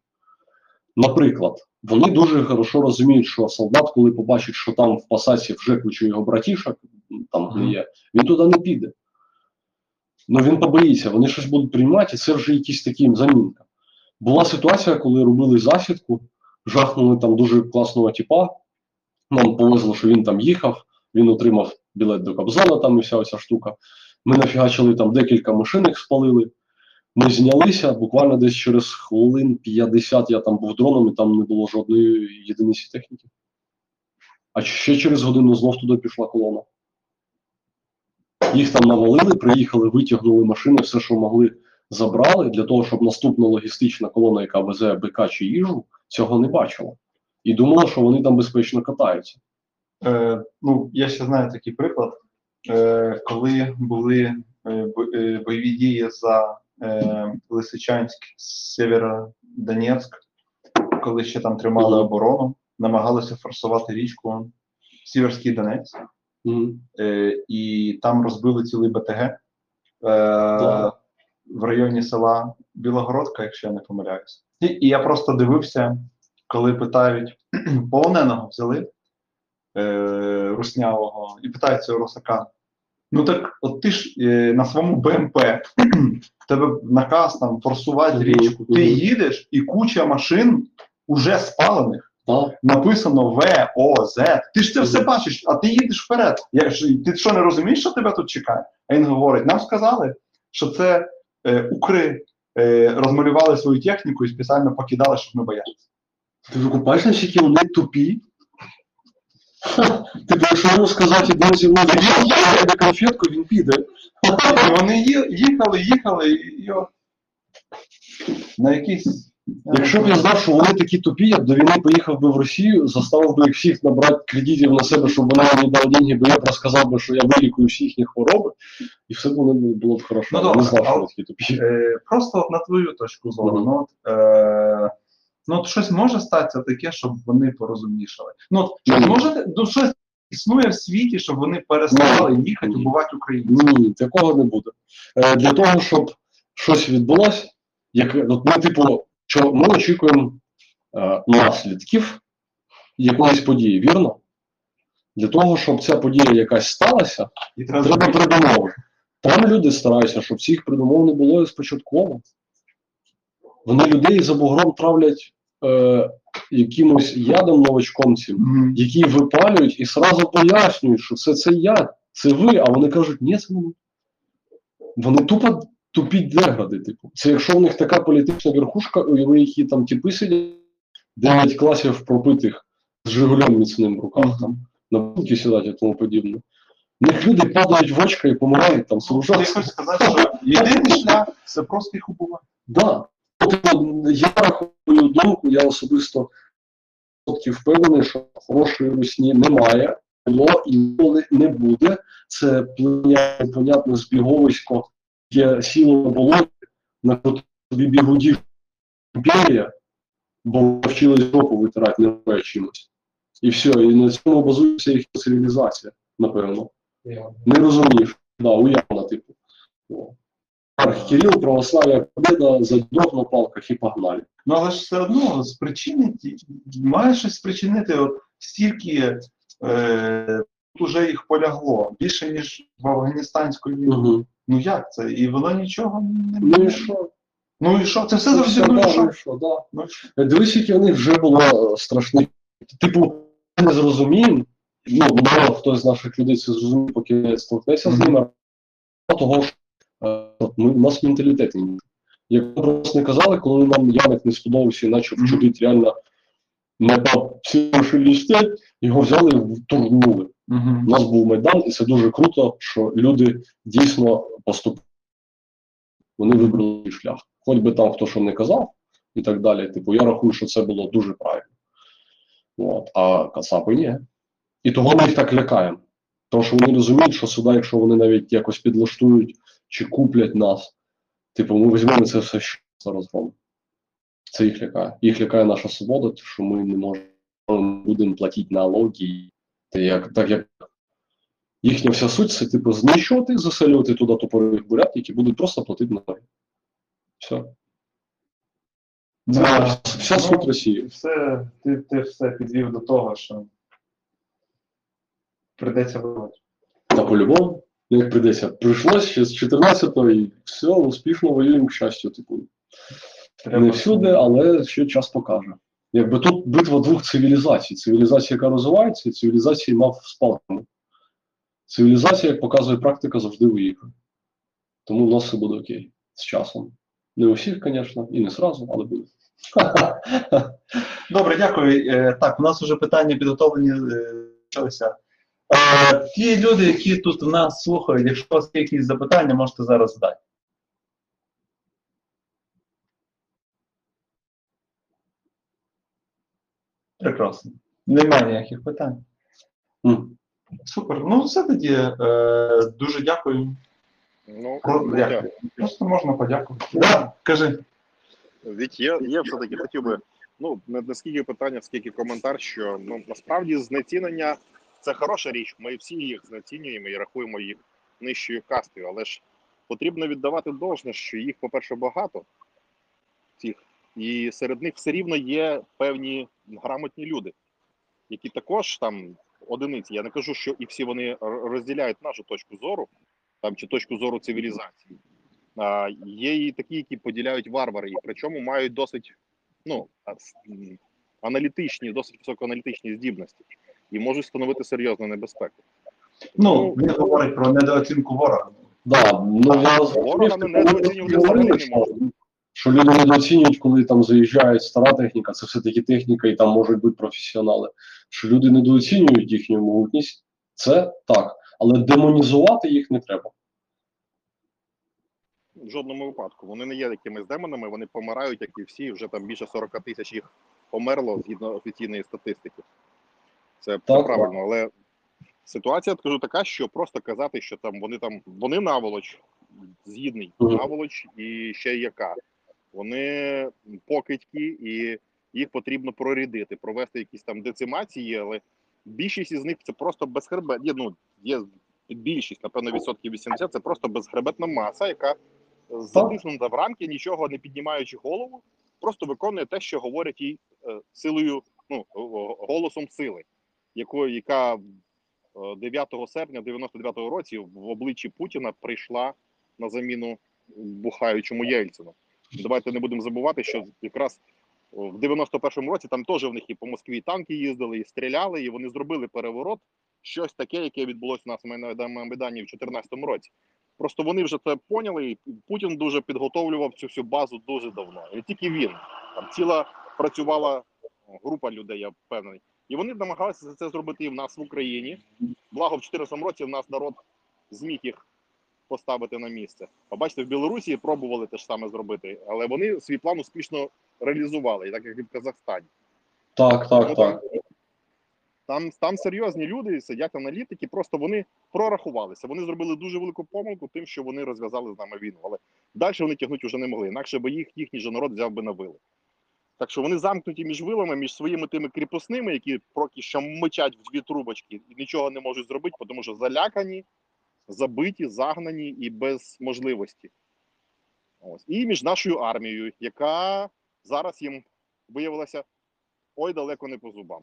Наприклад, вони дуже хорошо розуміють, що солдат, коли побачить, що там в посадці вже кучу його братішок, там не є, він туди не піде. Ну він побоїться, вони щось будуть приймати, і це вже якісь такі замінка. Була ситуація, коли робили засідку, жахнули там дуже класного тіпа, нам повезло, що він там їхав, він отримав білет до Кобзона, там і вся оця штука. Ми нафігачили там декілька машинок, спалили, ми знялися, буквально десь через хвилин 50 я там був дроном, і там не було жодної єдиниці техніки. А ще через годину знов туди пішла колона. Їх там навалили, приїхали, витягнули машини, все, що могли, забрали, для того, щоб наступна логістична колона, яка везе БК чи їжу, цього не бачила. І думала, що вони там безпечно катаються. Ну, я ще знаю такий приклад. Коли були бойові дії за Лисичанськ, Сєвєродонецьк, коли ще там тримали оборону, намагалися форсувати річку Сіверський Донець. І там розбили цілий БТГ. В районі села Білогородка, якщо я не помиляюсь. І я просто дивився, коли питають полоненого, взяли руснявого, і питають цього русака: ну так, от ти ж на своєму БМП, в тебе наказ там форсувати річку, ти їдеш, і куча машин уже спалених. Написано ВОЗ. Ти ж це все бачиш, а ти їдеш вперед. Ти що, не розумієш, що тебе тут чекає? А він говорить: нам сказали, що це укри розмалювали свою техніку і спеціально покидали, щоб не боялися. Ти викупаєш, які вони тупі? Ти прийшов йому сказати, йдемо зі мною, я до конфетку, він піде. Вони їхали, і на якісь... Якщо б я знав, що вони такі тупі, я б до війни поїхав би в Росію, заставив би їх всіх набрати кредитів на себе, щоб вони мені дали гроші, бо я б розказав би, що я вилікую всі їхні хвороби, і все було б хорошо. Ну, я не знав, що вони такі тупі. Просто на твою точку зору, ну, щось може статися таке, щоб вони порозумнішали. Ну, щось існує в світі, щоб вони перестали їхати, вбивати українців. Ні, такого не буде. Для того, щоб щось відбулося, ми очікуємо наслідків якоїсь події, вірно? Для того, щоб ця подія якась сталася, треба передумови. Там люди стараються, щоб цих передумов не було спочатку. Вони людей за бугром травлять якимось ядом новачком цим, які випалюють і одразу пояснюють, що це я, це ви, а вони кажуть: ні, це не ми. Вони тупо тупі дегради, типу. Це якщо у них така політична верхушка, у якій там тіпи сидять, 9 класів пропитих з Жигулем міцним в руках, там, на будки сідати і тому подібне. У них люди падають в очка і помирають там з ружа. Я хочу сказати, що єдиний шлях — це просто їх убивати. Так. Тобто, я рахую думку, я особисто впевнений, що хорошої русні немає, було і не буде. Це понятно збіговисько, є сіло болоти, на собі бігудів імперія, бо вчились жопу витирати, не має чимось. І все, і на цьому базується їхня цивілізація, напевно. Не розумів, да, уявно, типу. Кирил, православ'я, победа, задьох на палках і погнали. Ну, але ж все одно спричинити, має щось спричинити, от стільки тут уже їх полягло, більше, ніж в Афганістанську війну. Угу. Ну як це? І воно нічого не було. Ну і що? Ну і що? Це все завжди ну і що? Дивись, які в них вже було страшне. Типу, ми не зрозуміємо, ну, мало хтось з наших людей це зрозумів, поки не столкнеться з ними, того ж, у нас менталітет немає. Як просто не казали, коли нам Яник не сподобався, іначе вчудить реально Майдан всі рушили лістять, його взяли і вторгнули. У нас був Майдан, і це дуже круто, що люди дійсно поступили. Вони вибрали шлях. Хоч би там хто що не казав і так далі. Типу, я рахую, що це було дуже правильно. От. А кацапи ні. І того ми їх так лякаємо. Тому що вони розуміють, що сюди, якщо вони навіть якось підлаштують чи куплять нас, типу, ми візьмемо це все, що зараз робимо. Це їх лякає. Їх лякає наша свобода, тому що ми не можемо, будемо платити налоги. Так як їхня вся суть, це типу знищувати, заселювати туди тупорих бурят, які будуть просто платити налоги. Все. Це вся суть Росії. Все, ти все підвів до того, що прийдеться воювати. Та по-любому, як прийдеться. Прийшлось ще з 14-го і все, успішно воюємо, к щастю, типу. Не всюди, але ще час покаже. Якби тут битва двох цивілізацій. Цивілізація, яка розвивається, і цивілізація мав з палками. Цивілізація, як показує практика, завжди виїхає. Тому у нас все буде окей. З часом. Не у всіх, звісно, і не одразу, але буде. Добре, дякую. Так, у нас вже питання підготовлені. Ті люди, які тут у нас слухають, якщо є якісь запитання, можете зараз задати. Прекрасно. Немає ніяких питань. Супер. Ну, все тоді. Дуже дякую. Ну, дякую. Просто можна подякувати. Да, кажи. Від я все-таки хотів би, ну, не скільки питання, скільки коментар, що, ну, насправді знецінення – це хороша річ. Ми всі їх знецінюємо і рахуємо їх нижчою кастою, але ж потрібно віддавати должне, що їх, по-перше, багато, цих, і серед них все рівно є певні грамотні люди, які також там одиниці. Я не кажу, що і всі вони розділяють нашу точку зору, там, чи точку зору цивілізації. Є і такі, які поділяють варвари, і причому мають досить, ну, аналітичні, досить високоаналітичні здібності, і можуть становити серйозну небезпеку. Ну, він говорить про недооцінку ворога. Да, ну, ворога недооцінювати не можна. Що люди недооцінюють, коли там заїжджає стара техніка, це все-таки техніка, і там можуть бути професіонали. Що люди недооцінюють їхню могутність, це так. Але демонізувати їх не треба. В жодному випадку. Вони не є якимись демонами, вони помирають, як і всі, вже там більше 40 тисяч їх померло, згідно офіційної статистики. Це так, правильно, але ситуація, скажу, така, що просто казати, що вони наволоч, згідний наволоч і ще яка. Вони покидьки, і їх потрібно прорядити, провести якісь там децимації, але більшість із них це просто безхребетні, ну, є більшість, напевно, відсотків 80, це просто безхребетна маса, яка затиснута в рамки, нічого не піднімаючи голову, просто виконує те, що говорять їй силою, ну, голосом сили, яка 9 серпня 99-го році в обличчі Путіна прийшла на заміну бухаючому Єльцину. Давайте не будемо забувати, що якраз в 91-му році там теж в них і по Москві танки їздили, і стріляли, і вони зробили переворот, щось таке, яке відбулося у нас на Майдані в 2014 році. Просто вони вже це поняли, і Путін дуже підготовлював цю всю базу дуже давно. І не тільки він, там ціла працювала група людей, я впевнений. І вони намагалися це зробити і в нас в Україні. Благо в 2014 році в нас народ зміг їх поставити на місце. Бачите, в Білорусі пробували те ж саме зробити, але вони свій план успішно реалізували, так як і в Казахстані. Так. Там серйозні люди сидять, аналітики, просто вони прорахувалися. Вони зробили дуже велику помилку тим, що вони розв'язали з нами війну. Але далі вони тягнути вже не могли, інакше бо їхній же народ взяв би на вили. Так що вони замкнуті між вилами, між своїми тими кріпосними, які поки що мичать в дві трубочки і нічого не можуть зробити, тому що залякані, забиті, загнані і без можливості. Ось. І між нашою армією, яка зараз їм виявилася ой далеко не по зубам.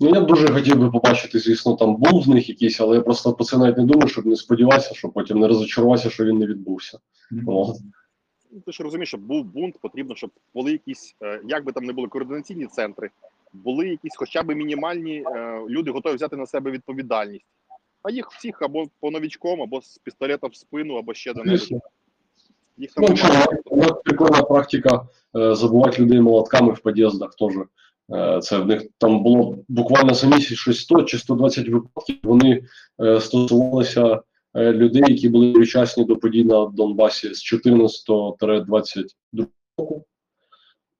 Ну, я б дуже хотів би побачити, звісно, там бум з них якийсь, але я просто про це навіть не думаю, щоб не сподівався, щоб потім не розочарувався, що він не відбувся. Ти ж розумієш, щоб був бунт, потрібно, щоб були якісь, як би там не були координаційні центри, були якісь хоча б мінімальні, люди готові взяти на себе відповідальність. А їх всіх або по новічком, або з пістолетом в спину, або ще донебудь. Ну, прикольна практика забувати людей молотками в під'їздах теж. Це в них там було буквально за місяць щось 100 чи 120 випадків, вони стосувалися людей, які були причасні до подій на Донбасі з 14-22 року.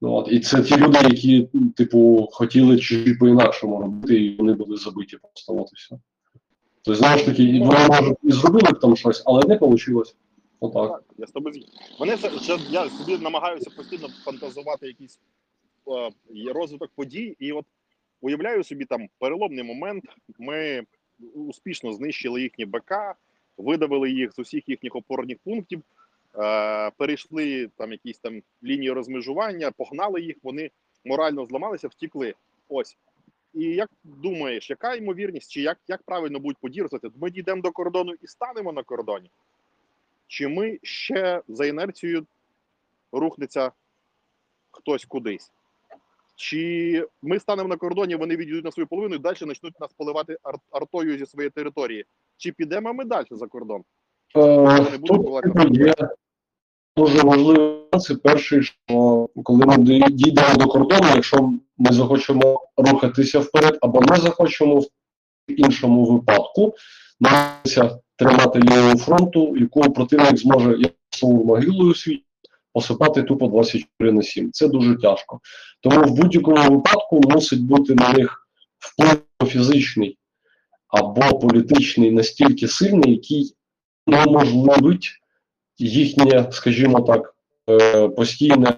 От. І це ті люди, які, типу, хотіли чи по-інакшому робити, і вони були забиті просто, от і все. Тобто, знову ж таки, і вони, може, і зробили б там щось, але не вийшло. Отак. Так, я з тобою я собі намагаюся постійно фантазувати якісь розвиток подій, і от уявляю собі там переломний момент, ми успішно знищили їхні БК, видавили їх з усіх їхніх опорних пунктів, перейшли там якісь там лінії розмежування, погнали їх, вони морально зламалися, втікли. Ось. І як думаєш, яка ймовірність, чи як правильно будуть події розвиватися? Ми дійдемо до кордону і станемо на кордоні? Чи ми ще за інерцією рухнеться хтось кудись? Чи ми станемо на кордоні, вони відійдуть на свою половину і далі почнуть нас поливати артою зі своєї території? Чи підемо ми далі за кордон? Тут є дуже важливий момент. Перший, що коли ми дійдемо до кордону, якщо ми захочемо рухатися вперед або не захочемо, в іншому випадку намагатися тримати лінію фронту, яку противник зможе, як слово могилою світ, посипати тупо 24/7. Це дуже тяжко. Тому в будь-якому випадку мусить бути на них вплив фізичний або політичний настільки сильний, який неможливить їхнє, скажімо так, постійне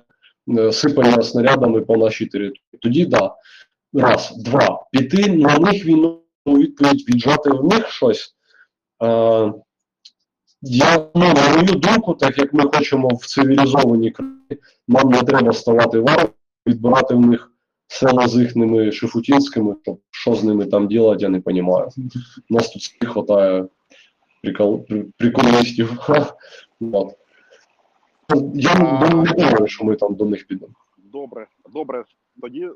сипання снарядами по нашій території. Тоді, да, раз, два, піти на них війну, відповідь віджати в них щось. На мою думку, так як ми хочемо в цивілізованій країні, нам не треба ставати варто, відбирати в них все з їхніми шифутінськими, щоб що з ними там ділати, я не розумію. У нас тут всіх вистачає приколістів. Я не думаю, що ми там до них підемо. Добре. Тоді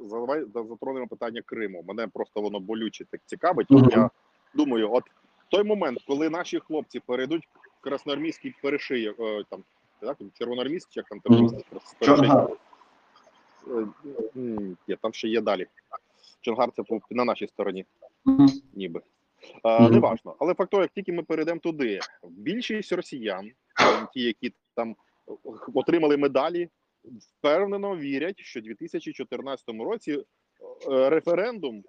затронемо питання Криму. Мене просто воно болюче так цікавить. Я думаю, от той момент, коли наші хлопці перейдуть красноармійський перешийок, там, так, червоноармійський, як там перешийок. Ні, там ще є далі. Чонгар це на нашій стороні, ніби. Неважно. Але факт, як тільки ми перейдемо туди, більшість росіян, ті, які там отримали медалі, впевнено вірять, що в 2014 році референдум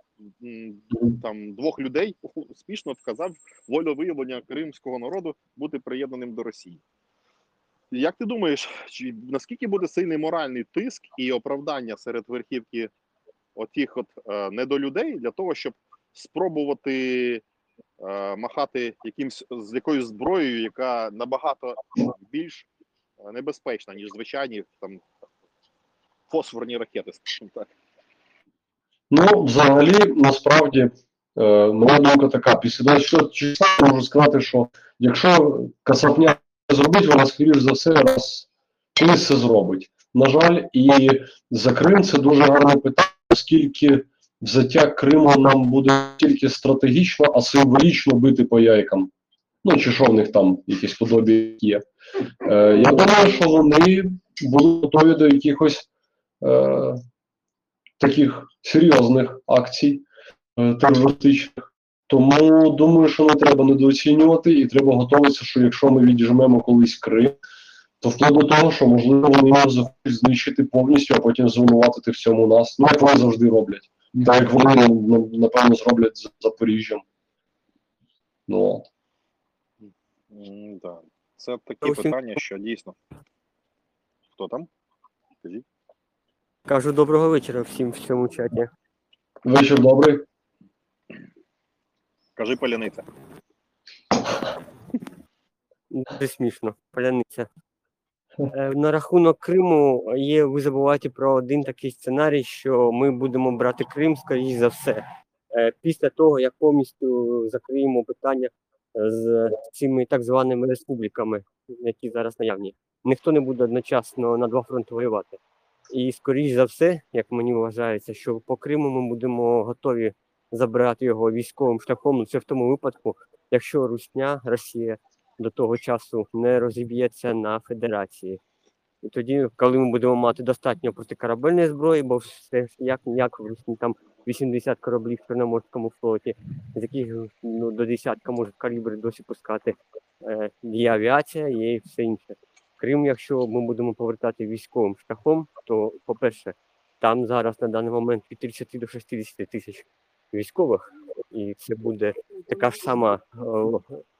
там двох людей успішно вказав волевиявлення кримського народу бути приєднаним до Росії. Як ти думаєш, наскільки буде сильний моральний тиск і оправдання серед верхівки отих недолюдей для того, щоб спробувати махати з якоюсь зброєю, яка набагато більш небезпечна, ніж звичайні там фосфорні ракети, скажімо так? Ну, взагалі, насправді, моя думка така, після 24 числа можу сказати, що якщо касапня зробить, вона, скоріш за все, раз колись це зробить. На жаль, і за Крим це дуже гарне питання, оскільки взяття Криму нам буде тільки стратегічно, а символічно бити по яйкам. Ну, чи що в них там якісь подобі є. Я думаю, що вони будуть готові до якихось таких серйозних акцій терористичних. Тому, думаю, що не треба недооцінювати, і треба готуватися, що якщо ми відіжмемо колись Крим, то вплоть до того, що, можливо, вони його захочуть знищити повністю, а потім звинуватити в цьому нас. Ну, як вони завжди роблять. Так, як вони, напевно, зроблять з Запоріжжям. Ну, да. Це такі питання, що дійсно... Хто там? Скажіть. Кажу, доброго вечора всім в цьому чаті. Вечір добрий. Кажи паляниця. Дуже смішно, паляниця. На рахунок Криму є, ви забуваєте про один такий сценарій, що ми будемо брати Крим, скоріш за все, після того, як повністю закриємо питання з цими так званими республіками, які зараз наявні. Ніхто не буде одночасно на два фронти воювати. І, скоріш за все, як мені вважається, що по Криму ми будемо готові забрати його військовим шляхом. Це в тому випадку, якщо Росія до того часу не розіб'ється на Федерації. І тоді, коли ми будемо мати достатньо протикорабельної зброї, бо все як в Русні там 80 кораблів в Чорноморському флоті, з яких до десятка можуть калібри досі пускати, є авіація, є і все інше. Крім, якщо ми будемо повертати військовим шляхом, то, по-перше, там зараз на даний момент від 30 до 60 тисяч військових, і це буде така ж сама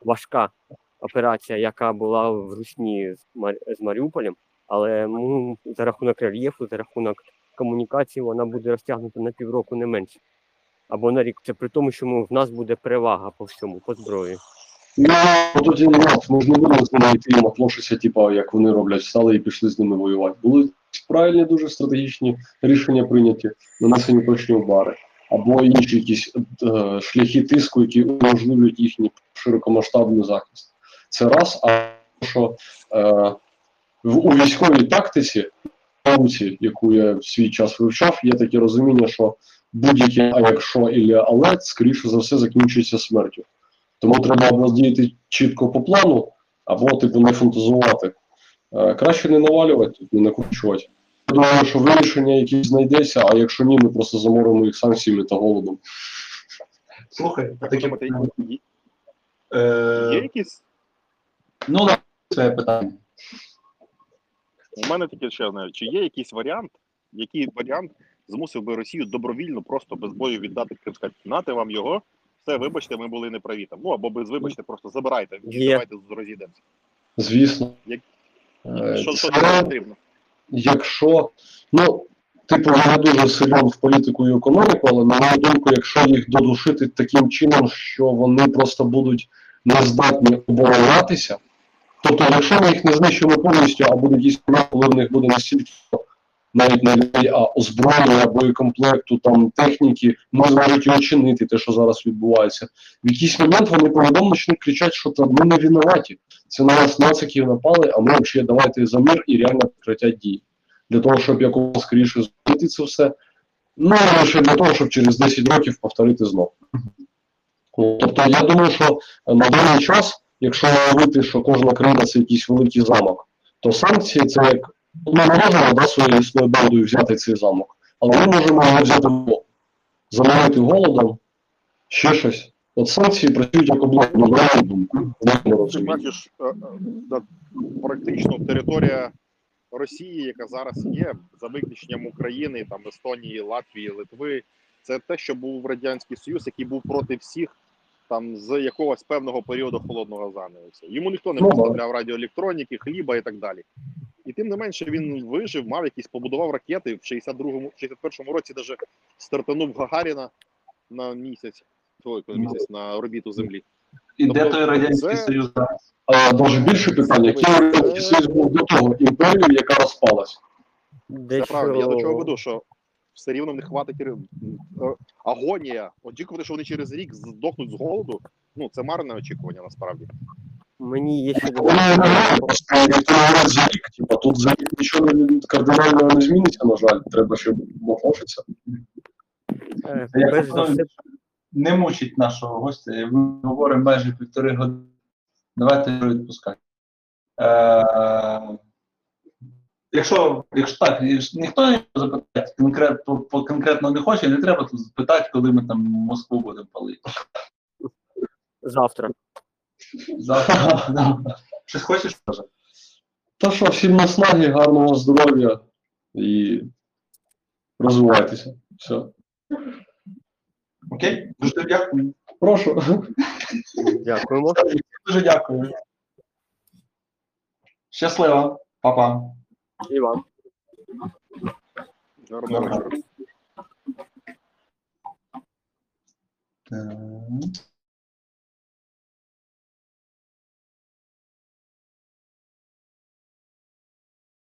важка операція, яка була в Русні з Маріуполем, але за рахунок рельєфу, за рахунок комунікації вона буде розтягнута на півроку не менше. Або на рік. Це при тому, що в нас буде перевага по всьому, по зброї. Ну, тоді можна було з ними йти і матлошися, типу, як вони роблять, встали і пішли з ними воювати. Були правильні, дуже стратегічні рішення прийняті, нанесені точні удари. Або інші якісь шляхи тиску, які уможливлюють їхній широкомасштабний захист. Це раз, а що у військовій тактиці, яку я в свій час вивчав, є таке розуміння, що будь-яке «а якщо» або «але» скоріше за все закінчується смертю. Тому треба або діяти чітко по плану, або типу не фантазувати. Краще не навалювати, не накручувати. Я думаю, що вирішення якісь знайдеться, а якщо ні, ми просто заморимо їх санкціями та голодом. Слухай, а таке питання. Є якісь? Ну, на своє питання. У мене таке ще одне. Чи є якийсь варіант, який варіант змусив би Росію добровільно просто без бою віддати Крим, сказати, нате вам його, все, вибачте, ми були неправі там. Ну, або без вибачте, просто забирайте, давайте розійдемося. Звісно. Що потрібно? Якщо, ну, типу, я дуже силен в політику і економіку, але на мою думку, якщо їх додушити таким чином, що вони просто будуть не здатні оборонятися, тобто, якщо ми їх не знищимо повністю, а будуть дійсно, коли в них буде настільки навіть на людей, а озброєння, боєкомплекту, там, техніки, ми зможуть його чинити, те, що зараз відбувається. В якийсь момент вони повідомно почнуть кричати, що там, ми не винуваті. Це на нас нациків напали, а ми взагалі давайте за мир і реальне прикриття дій. Для того, щоб якомога скоріше зробити це все. Ну, і ще для того, щоб через 10 років повторити знову. Тобто, я думаю, що на даний час, якщо говорити, що кожна країна – це якийсь великий замок, то санкції – це як... Ми не можемо, да, своєю бандою взяти цей замок, але ми можемо його взяти голод. Замовити голодом, ще щось. От санкції працюють як область, на мою думку. Ти бачиш, практично територія Росії, яка зараз є, за виключенням України, там, Естонії, Латвії, Литви, це те, що був Радянський Союз, який був проти всіх там, з якогось певного періоду холодного занавісу. Йому ніхто не поставляв радіоелектроніки, хліба і так далі. І тим не менше він вижив, мав якісь, побудував ракети, в 61-му році навіть стартанув Гагаріна на місяць на орбіту Землі. І тобто, де той Радянський Союз? Дуже більше питання, який Радянський Союз був до того імперію, яка розпалась? Це правда, я до чого веду, що все рівно не хватить агонія. Очікувати, що вони через рік здохнуть з голоду, ну це марне очікування насправді. Мені є ще допомогу. Тут за рік нічого кардинально не зміниться, на жаль, треба ще мовчитися. Не мучить нашого гостя, ми говоримо майже 1,5 години. Давайте відпускати. Якщо так, ніхто не запитає, конкретно не хоче, не треба тут запитати, коли ми там Москву будемо палити. Завтра. Щось хочеш? Та що, всім наснаги, гарного здоров'я і розвивайтеся. Все. Окей, дуже дякую. Прошу. Дякуємо. Дуже дякую. Щасливо. Па-па. І вам. Нормально. Так.